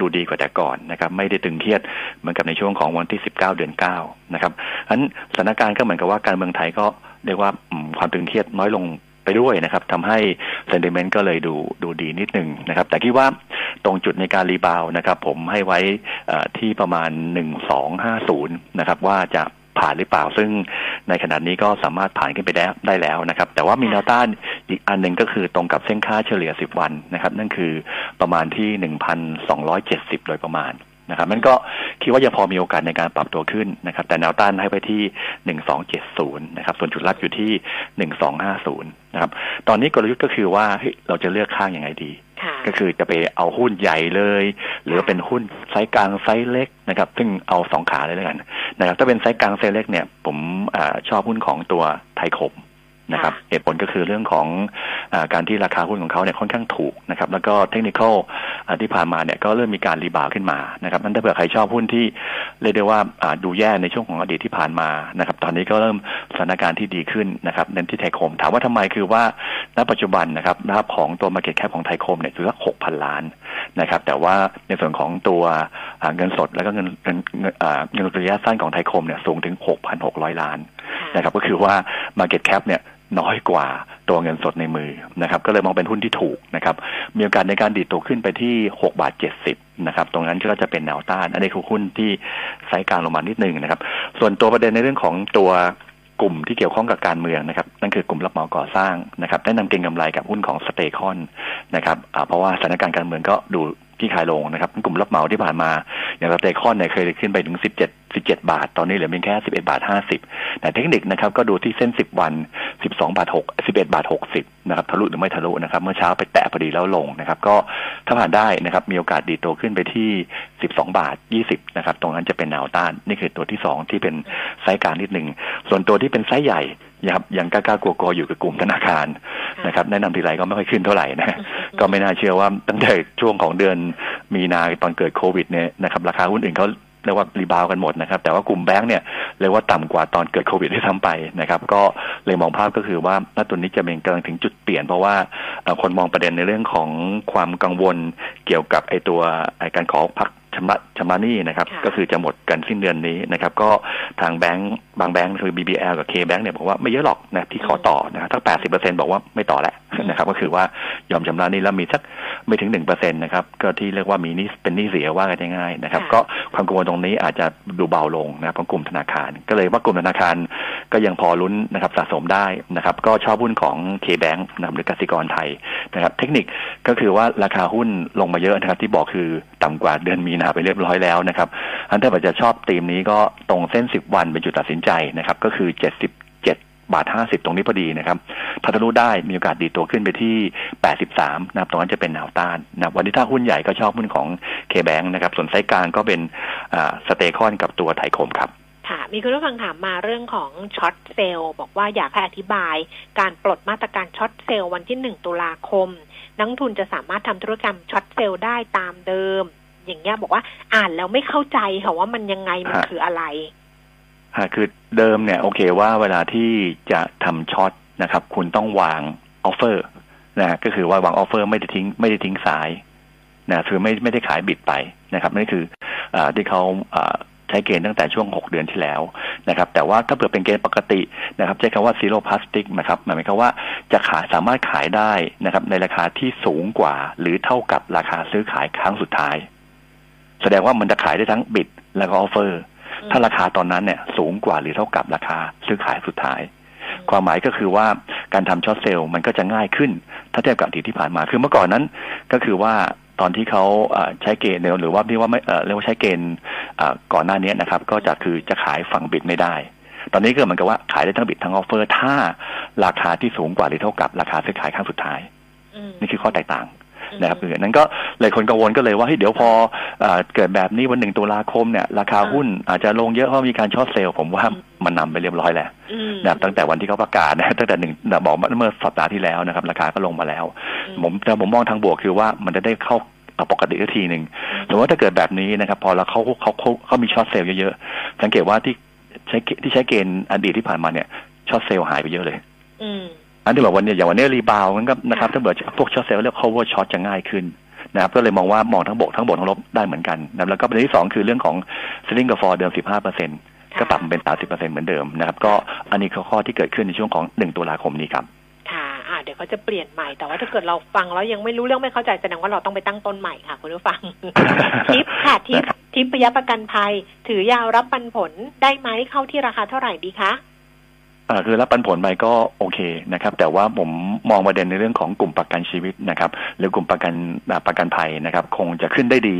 ดูดีกว่าแต่ก่อนนะครับไม่ได้ตึงเครียดเหมือนกับในช่วงของวันที่19เดือน9นะครับฉะนั้นสถานการณ์ก็เหมือนกับว่าการเมืองไทยก็เรียกว่าความตึงเครียดน้อยลงไปด้วยนะครับทำให้เซนติเมนต์ก็เลยดูดีนิดนึงนะครับแต่คิดว่าตรงจุดในการรีบาวนะครับผมให้ไว้ที่ประมาณ 1,250 นะครับว่าจะผ่านหรือเปล่าซึ่งในขณะนี้ก็สามารถผ่านขึ้นไปได้แล้วนะครับแต่ว่ามีแนวต้านอีกอันหนึ่งก็คือตรงกับเส้นค่าเฉลี่ย10วันนะครับนั่นคือประมาณที่ 1,270 โดยประมาณนะครับมันก็คิดว่ายังพอมีโอกาสในการปรับตัวขึ้นนะครับแต่แนวต้านให้ไปที่1270นะครับส่วนจุดรับอยู่ที่1250นะครับตอนนี้กลยุทธ์ก็คือว่าเราจะเลือกข้างยังไงดี ก็คือจะไปเอาหุ้นใหญ่เลยหรือเป็นหุ้นไซส์กลางไซส์เล็กนะครับซึ่งเอาสองขาเลยแล้วกันนะครับถ้าเป็นไซส์กลางไซส์เล็กเนี่ยผมชอบหุ้นของตัวไทยคมนะครับเหตุผลก็คือเรื่องของการที่ราคาหุ้นของเขาเนี่ยค่อนข้างถูกนะครับแล้วก็เทคนิคอลที่ผ่านมาเนี่ยก็เริ่มมีการรีบาวขึ้นมานะครับนั่นถ้าเผื่อใครชอบหุ้นที่เรียกได้ว่าดูแย่ในช่วงของอดีตที่ผ่านมานะครับตอนนี้ก็เริ่มสถานการณ์ที่ดีขึ้นนะครับเน้นที่ไทยคมถามว่าทำไมคือว่าณปัจจุบันนะครับภาพของตัว market cap ของไทยคมเนี่ยอยู่สัก 6,000 ล้านนะครับแต่ว่าในส่วนของตัวเงินสดแล้วก็เงินระยะสั้นของไทยคมเนี่ยสูงถึง 6,600 ล้านนะครับก็คือว่า market cap เนี่ยน้อยกว่าตัวเงินสดในมือนะครับก็เลยมองเป็นหุ้นที่ถูกนะครับมีโอกาสในการดีดตัวขึ้นไปที่6.70 บาทนะครับตรงนั้นก็จะเป็นแนวต้านอันนี้คือหุ้นที่ไซด์กลางลงมานิดนึงนะครับส่วนตัวประเด็นในเรื่องของตัวกลุ่มที่เกี่ยวข้องกับการเมืองนะครับนั่นคือกลุ่มรับเหมาก่อสร้างนะครับแนะนำเก็งกำไรกับหุ้นของสเตคอนนะครับเพราะว่าสถานการณ์การเมืองก็ดูที่ขายลงนะครับกลุ่มรับเหมาที่ผ่านมาอย่างสเตคอนเนี่ยเคยขึ้นไปถึง17 บาทตอนนี้เหลือเพียงแค่11.50 บาทแต่เทคนิคนะครับก็ดูที่เส้น10 วัน12.6 บาท 11.60 บาทนะครับทะลุหรือไม่ทะลุนะครับเมื่อเช้าไปแตะพอดีแล้วลงนะครับก็ถ้าผ่านได้นะครับมีโอกาสดีดตัวขึ้นไปที่12.20 บาทนะครับตรงนั้นจะเป็นแนวต้านนี่คือตัวที่2ที่เป็นไซส์กลางนิดนึงส่วนตัวที่เป็นไซส์ใหญ่นะครับยังกล้ากลัวกลัวอยู่กับกลุ่มธนาคารนะครับแนะนำทีไรก็ไม่ค่อยขึ้นเท่าไหร่นะก็ไม่น่าเชื่อว่าตั้งแต่ช่วงของเดือนมีนาตอนเกิดโควิดเนี่ยนะครับราคาหุ้นอื่นเขาเรียกว่ารีบาวกันหมดนะครับแต่ว่ากลุ่มแบงค์เนี่ยเรียกว่าต่ำกว่าตอนเกิดโควิดที่ทำไปนะครับก็เลยมองภาพก็คือว่าณตอนนี้จะเป็นกำลังถึงจุดเปลี่ยนเพราะว่าคนมองประเด็นในเรื่องของความกังวลเกี่ยวกับไอ้ตัวการขอพักชำระหนี้นะครับก็คือจะหมดกันสิ้นเดือนนี้นะครับก็ทางแบงค์บางแบงค์คือ BBL กับ K-Bank เนี่ยบอกว่าไม่เยอะหรอกนะที่ขอต่อนะทั้ง 80% บอกว่าไม่ต่อแล้วนะครับก็คือว่ายอมชำระหนี้แล้วมีสักไม่ถึง 1% นะครับก็ที่เรียกว่ามีหนี้เป็นหนี้เสียว่ากันง่ายๆนะครับก็ความกังวลตรงนี้อาจจะดูเบาลงนะครับของกลุ่มธนาคารก็เลยว่ากลุ่มธนาคารก็ยังพอลุ้นนะครับสะสมได้นะครับก็ชอบหุ้นของ K-Bank นะครับหรือกสิกรไทยนะครับเทคนิคก็คือว่าราคาหุ้นลงมาเยอะนะครับที่บอกคือต่ำกว่าเดือนมีนาไปเรียบร้อยแล้วนะครับอันถ้าจะชอบธีมนี้ก็ตรงเส้น10 วันเป็นจุดตัดสินใจนะครับก็คือ77.50 บาทตรงนี้พอดีนะครับถ้าทะลุได้มีโอกาสดีตัวขึ้นไปที่83นะครับตรงนั้นจะเป็นแนวต้านนะวันนี้ถ้าหุ้นใหญ่ก็ชอบหุ้นของ K-Bank นะครับส่วนไซส์กลางก็เป็นสเตคอนกับตัวไทยคมครับค่ะมีคุณผู้ฟังถามมาเรื่องของช็อตเซลล์บอกว่าอยากให้อธิบายการปลดมาตรการช็อตเซลล์วันที่1 ตุลาคมนักทุนจะสามารถทำธุรกรรมช็อตเซลล์ได้ตามเดิมอย่างเงี้ยบอกว่าอ่านแล้วไม่เข้าใจค่ะว่ามันยังไงมันคืออะไรคือเดิมเนี่ยโอเคว่าเวลาที่จะทำช็อตนะครับคุณต้องวางออฟเฟอร์นะก็คือว่าวางออฟเฟอร์ไม่ได้ทิ้งสายนะคือไม่ได้ขายบิดไปนะครับนั่นคือที่เขาใช้เกณฑ์ตั้งแต่ช่วง6 เดือนที่แล้วนะครับแต่ว่าถ้าเกิดเป็นเกณฑ์ปกตินะครับใช้คำว่าซีโร่พลาสติกนะครับหมายความว่าจะขายสามารถขายได้นะครับในราคาที่สูงกว่าหรือเท่ากับราคาซื้อขายครั้งสุดท้ายแสดงว่ามันจะขายได้ทั้งบิดแล้วก็ออฟเฟอร์ถ้าราคาตอนนั้นเนี่ยสูงกว่าหรือเท่ากับราคาซื้อขายสุดท้ายความหมายก็คือว่าการทำช็อตเซลล์มันก็จะง่ายขึ้นถ้าเทียบกับอดีตที่ผ่านมาคือเมื่อก่อนนั้นก็คือว่าตอนที่เขาใช้เกณฑ์หรือว่าที่ว่าไม่เรียกว่าใช้เกณฑ์ก่อนหน้านี้นะครับก็จะคือจะขายฝั่งบิดไม่ได้ตอนนี้ก็เหมือนกับว่าขายได้ทั้งบิดทั้งออฟเฟอร์ถ้าราคาที่สูงกว่าหรือเท่ากับราคาซื้อขายครั้งสุดท้ายนี่คือข้อแตกต่างนะครับนั้นก็หลายคนกังวลก็เลยว่าเดี๋ยวพอเกิดแบบนี้วัน1 ตุลาคมเนี่ยราคาหุ้นอาจจะลงเยอะเพราะมีการช็อตเซลล์ผมว่ามันนำไปเรียบร้อยแล้วนะครับตั้งแต่วันที่เขาประกาศนะตั้งแต่บอกเมื่อสัปดาห์ที่แล้วนะครับราคาก็ลงมาแล้วผมมองทางบวกคือว่ามันจะได้เข้าปกติอีกทีหนึ่งหรือว่าถ้าเกิดแบบนี้นะครับพอแล้วเขามีช็อตเซลล์เยอะๆสังเกตว่าที่ใช้เกณฑ์อดีตที่ผ่านมาเนี่ยช็อตเซลล์หายไปเยอะเลยอันที่บอกวันนี้อย่างวันนี้รีบาวงั้นก็นะครับถ้าเกิดพวกช็อตเซลล์เรียก cover short จะง่ายขึ้นนะครับก็เลยมองว่ามองทั้งบวกทั้งลบได้เหมือนกันนะแล้วก็ประเด็นที่2คือเรื่องของ selling กับ for เดิม 15% ก็ปรับเป็น 30% เหมือนเดิมนะครับก็อันนี้ข้อที่เกิดขึ้นในช่วงของ1 ตุลาคมนี้ครับค่ะเดี๋ยวเขาจะเปลี่ยนใหม่แต่ว่าถ้าเกิดเราฟังแล้วยังไม่รู้เรื่องไม่เข้าใจแสดงว่าเราต้องไปตั้งต้นใหม่ค่ะคุณผู้ฟัง ทิปพยประกันภัยถือยาวรับปันผลได้ไหมเข้าที่ราคาเท่าไหร่ดีคะคือรับปันผลไปก็โอเคนะครับแต่ว่าผมมองประเด็นในเรื่องของกลุ่มประกันชีวิตนะครับหรือกลุ่มประกันภัยนะครับคงจะขึ้นได้ดี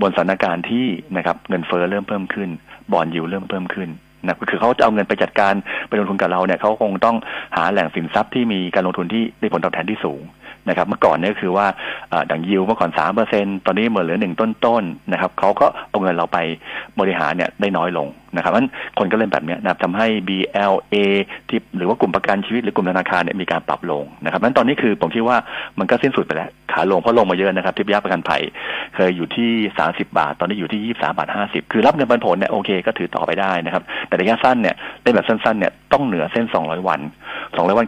บนสถานการณ์ที่นะครับเงินเฟ้อเริ่มเพิ่มขึ้นบอนด์ยิลด์เริ่มเพิ่มขึ้นนะคือเขาจะเอาเงินไปจัดการไปลงทุนกับเราเนี่ยเขาคงต้องหาแหล่งสินทรัพย์ที่มีการลงทุนที่ได้ผลตอบแทนที่สูง นะครับเมื่อก่อนเนี่ยคือว่าดั่งยิวเมื่อก่อน 3% ตอนนี้เหลือ 1 ต้นๆนะครับเขาก็เอาเงินเราไปบริหารเนี่ยได้น้อยลงนะครับงั้นคนก็เล่นแบบนี้นะครับทำให้ BLA ที่หรือว่ากลุ่มประกันชีวิตหรือกลุ่มธนาคารเนี่ยมีการปรับลงนะครับงั้นตอนนี้คือผมคิดว่ามันก็สิ้นสุดไปแล้วขาลงเพราะลงมาเยอะนะครับทิพยาประกันภัยเคยอยู่ที่30 บาทตอนนี้อยู่ที่23.50 บาทคือรับเงินปันผลเนี่ยโอเคก็ถือต่อไปได้นะครับแต่ระยะสั้นเนี่ยเล่นแบบสั้นๆเนี่ยต้องเหนือเส้น200 วัน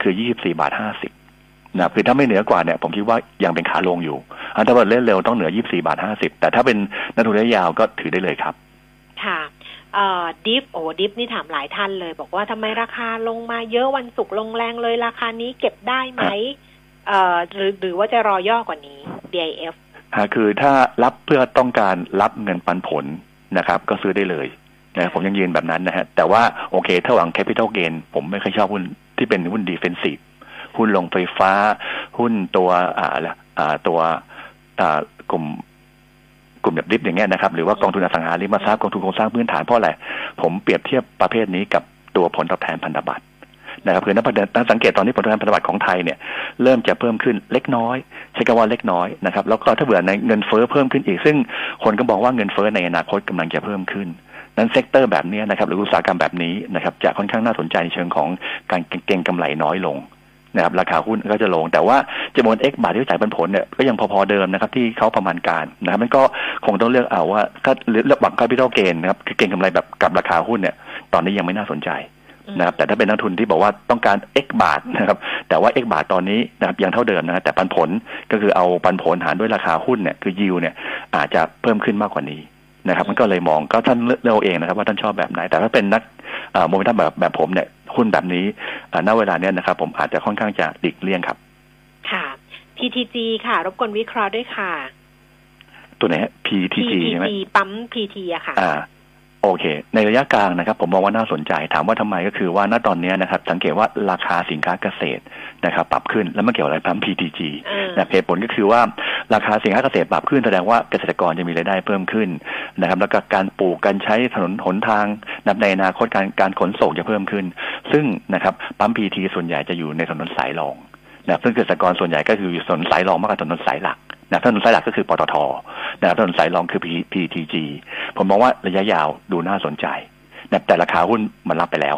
คือ 24.50 บาทนะคือถ้าไม่เหนือกว่าเนี่ยผมคิดว่ายังเป็นขาลงอยู่ถ้าเล่นเร็วต้องเหนือ 24.50 บาทแต่ถ้าเป็นนักทุนระยะยาวก็ถือได้เลยครับค่ะDIF DIF นี่ถามหลายท่านเลยบอกว่าทำไมราคาลงมาเยอะวันศุกร์ลงแรงเลยราคานี้เก็บได้ไหมหรือว่าจะรอย่อกว่านี้ DIF คือถ้ารับเพื่อต้องการรับเงินปันผลนะครับก็ซื้อได้เลยนะผมยังยืนแบบนั้นนะฮะแต่ว่าโอเคถ้าหวัง capital gain ผมไม่เคยชอบหุ้นที่เป็นหุ้น defensive หุ้นลงไฟฟ้าหุ้นตัวกลุ่มแบบดิฟอย่างเงี้ยนะครับหรือว่ากองทุนอสังหาริมทรัพย์กองทุนโครงสร้างพื้นฐานเพราะอะไรผมเปรียบเทียบประเภทนี้กับตัวผลตอบแทนพันธบัตรนะครับคือนักสังเกตตอนนี้ผลตอบแทนพันธบัตรของไทยเนี่ยเริ่มจะเพิ่มขึ้นเล็กน้อยใช้คำว่าเล็กน้อยนะครับแล้วก็ถ้าเบื่อในเงินเฟ้อเพิ่มขึ้นอีกซึ่งคนก็บอกว่าเงินเฟ้อในอนาคตกำลังจะเพิ่มขึ้นนั้นเซกเตอร์แบบนี้นะครับหรืออุตสาหกรรมแบบนี้นะครับจะค่อนข้างน่าสนใจในเชิงของการเก็งกำไรน้อยลงนะครับราคาหุ้นก็จะลงแต่ว่าจำนวน X บาทที่จ่ายปันผลเนี่ยก็ยังพอๆเดิมนะครับที่เขาประมาณการนะครับมันก็คงต้องเลือกเอาว่าถ้าเลือกบังคับ capital gain นะครับคือเก็งกำไรแบบกับราคาหุ้นเนี่ยตอนนี้ยังไม่น่าสนใจนะครับแต่ถ้าเป็นนักทุนที่บอกว่าต้องการ X บาทนะครับแต่ว่า X บาทตอนนี้นะครับยังเท่าเดิมนะแต่ปันผลก็คือเอาปันผลหารด้วยราคาหุ้นเนี่ยคือ yield เนี่ยอาจจะเพิ่มขึ้นมากกว่านี้นะครับมันก็เลยมองก็ท่านเลือกเองนะครับว่าท่านชอบแบบไหนแต่ถ้าเป็นนักโมเมนตัมแบบผมเนี่ยหุ้นแบบนี้ณเวลาเนี้ยนะครับผมอาจจะค่อนข้างจะหลีกเลี่ยงครับค่ะ PTG ค่ะรบกวนวิเคราะห์ด้วยค่ะตัวไหน PTG ใช่มั้ย PTG ปั๊ม PT อ่ะค่ะโอเคในระยะกลางนะครับผมมองว่าน่าสนใจถามว่าทำไมก็คือว่าณตอนนี้นะครับสังเกตว่าราคาสินค้าเกษตรนะครับปรับขึ้นแล้วมันเกี่ยวอะไรปั๊ม PTG นะผลก็คือว่าราคาสินค้าเกษตรปรับขึ้นแสดงว่าเกษตรกรจะมีรายได้เพิ่มขึ้นนะครับแล้วก็การปลูกการใช้ถนนหนทางในอนาคตการขนส่งจะเพิ่มขึ้นซึ่งนะครับปั๊ม PT ส่วนใหญ่จะอยู่ในถนนสายรองนะซึ่งเกษตรกรส่วนใหญ่ก็คืออยู่ถนนสายรองมากกว่าถนนสายหลักนะถนนสายหลักก็คือปตทนะครับถนนสายรองคือ PTG ผมมองว่าระยะยาวดูน่าสนใจนะแต่ราคาหุ้นมันรับไปแล้ว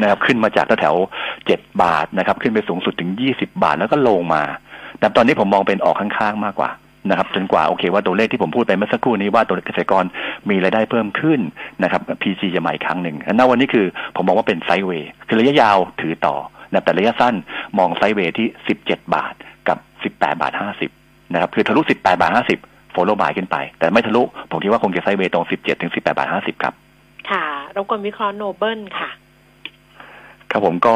นะครับขึ้นมาจากแถว7บาทนะครับขึ้นไปสูงสุดถึง20 บาทแล้วก็ลงมานะตอนนี้ผมมองเป็นออกข้างๆมากกว่านะครับจนกว่าโอเคว่าตัวเลขที่ผมพูดไปเมื่อสักครู่นี้ว่าตัวเกษตรกรมีรายได้เพิ่มขึ้นนะครับ PG จะมาอีกครั้งหนึ่งณวันนี้คือผมมองว่าเป็นไซด์เวย์คือระยะยาวถือต่อนะแต่ระยะสั้นมองไซด์เวย์ที่17 บาทกับ18.50 บาทนะครับคือทะลุ18.50 บาท follow buy ขึ้นไปแต่ไม่ทะลุผมคิดว่าคงจะไซด์เวย์ตรง17 ถึง 18.50 บาทครับค่ะรบกวนวิเคราะห์ Noble ค่ะครับผมก็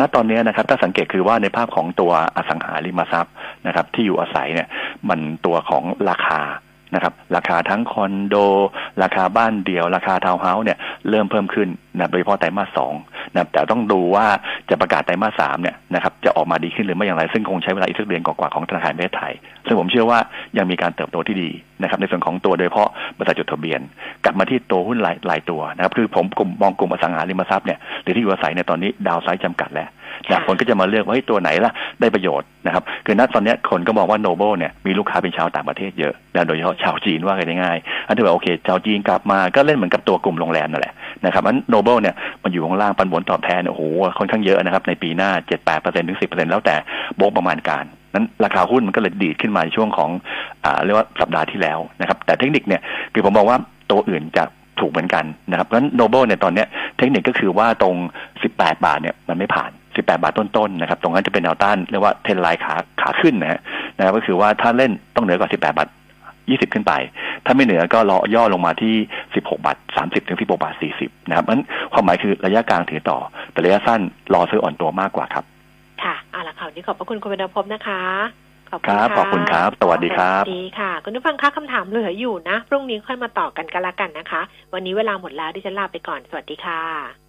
ณตอนนี้นะครับถ้าสังเกตคือว่าในภาพของตัวอสังหาริมทรัพย์นะครับที่อยู่อาศัยเนี่ยมันตัวของราคานะครับราคาทั้งคอนโดราคาบ้านเดี่ยวราคาทาวน์เฮาส์เนี่ยเริ่มเพิ่มขึ้นนะโดยเฉพาะไตรมาส 2นะแต่ต้องดูว่าจะประกาศไตรมาส 3เนี่ยนะครับจะออกมาดีขึ้นหรือไม่อย่างไรซึ่งคงใช้เวลาอีกสักเดือนกว่าๆของธนาคารแห่งประเทศไทยซึ่งผมเชื่อว่ายังมีการเติบโตที่ดีนะครับในส่วนของตัวโดยเฉพาะบริษัทจดทะเบียนกลับมาที่ตัวหุ้นหลายตัวนะครับคือผมมองกลุ่มอสังหาริมทรัพย์เนี่ยหรือที่อยู่อาศัยเนี่ยตอนนี้ดาวไซด์จำกัดแล้วนะคนก็จะมาเลือกว่าตัวไหนล่ะได้ประโยชน์นะครับคือณตอนนี้คนก็มองว่า Noble เนี่ยมีลูกค้าเป็นชาวต่างประเทศเยอะนะโดยเฉพาะชาวจีนว่ากันง่ายๆอันที่แบบโอเคชาวจีนกลับมาก็เล่นเหมือนกับตัวกลุ่มโรงแรมนั่นแหละนะครับอัน Noble เนี่ยมันอยู่ข้างล่างปันผลตอบแทนโอ้โหค่อนข้างเยอะนะครับในปีหน้า 7-8% ถึง 10% แล้วแต่โบกประมาณการนั้นราคาหุ้นมันก็เลยดีดขึ้นมาในช่วงของเรียกว่าสัปดาห์ที่แล้วนะครับแต่เทคนิคเนี่ยคือผมบอกว่าตัวอื่นจะถูกเหมือนกันนะครับงั้น Noble เนี่ยตอนนี้เทคนิคก็คือว่าตรง18 บาทเนี่ยมันไม่ผ่าน18 บาทต้นๆนะครับตรงนั้นจะเป็นแนวต้านเรียกว่าเทรนไลน์ขาขึ้นนะครับก็คือว่าถ้าเล่นต้องเหนือกว่า18.20 บาทขึ้นไปถ้าไม่เหนือก็รอย่อลงมาที่16.30 บาทถึง16.40 บาทนะครับงั้นความหมายคือระยะกลางถือต่อแต่ระยะสั้นรอซื้ออ่อนตัวมากกว่าครับค่ะเอาล่ะค่ะวันนี้ขอบพระคุณคุณวรรณพจน์นะคะขอบคุณครับขอบคุณครับสวัสดีครับสวัสดีค่ะคุณผู้ฟังคะคำถามเหลืออยู่นะพรุ่งนี้ค่อยมาต่อกันละกันนะคะวันนี้เวลาหมดแล้วดิฉันลาไปก่อนสวัสดีค่ะ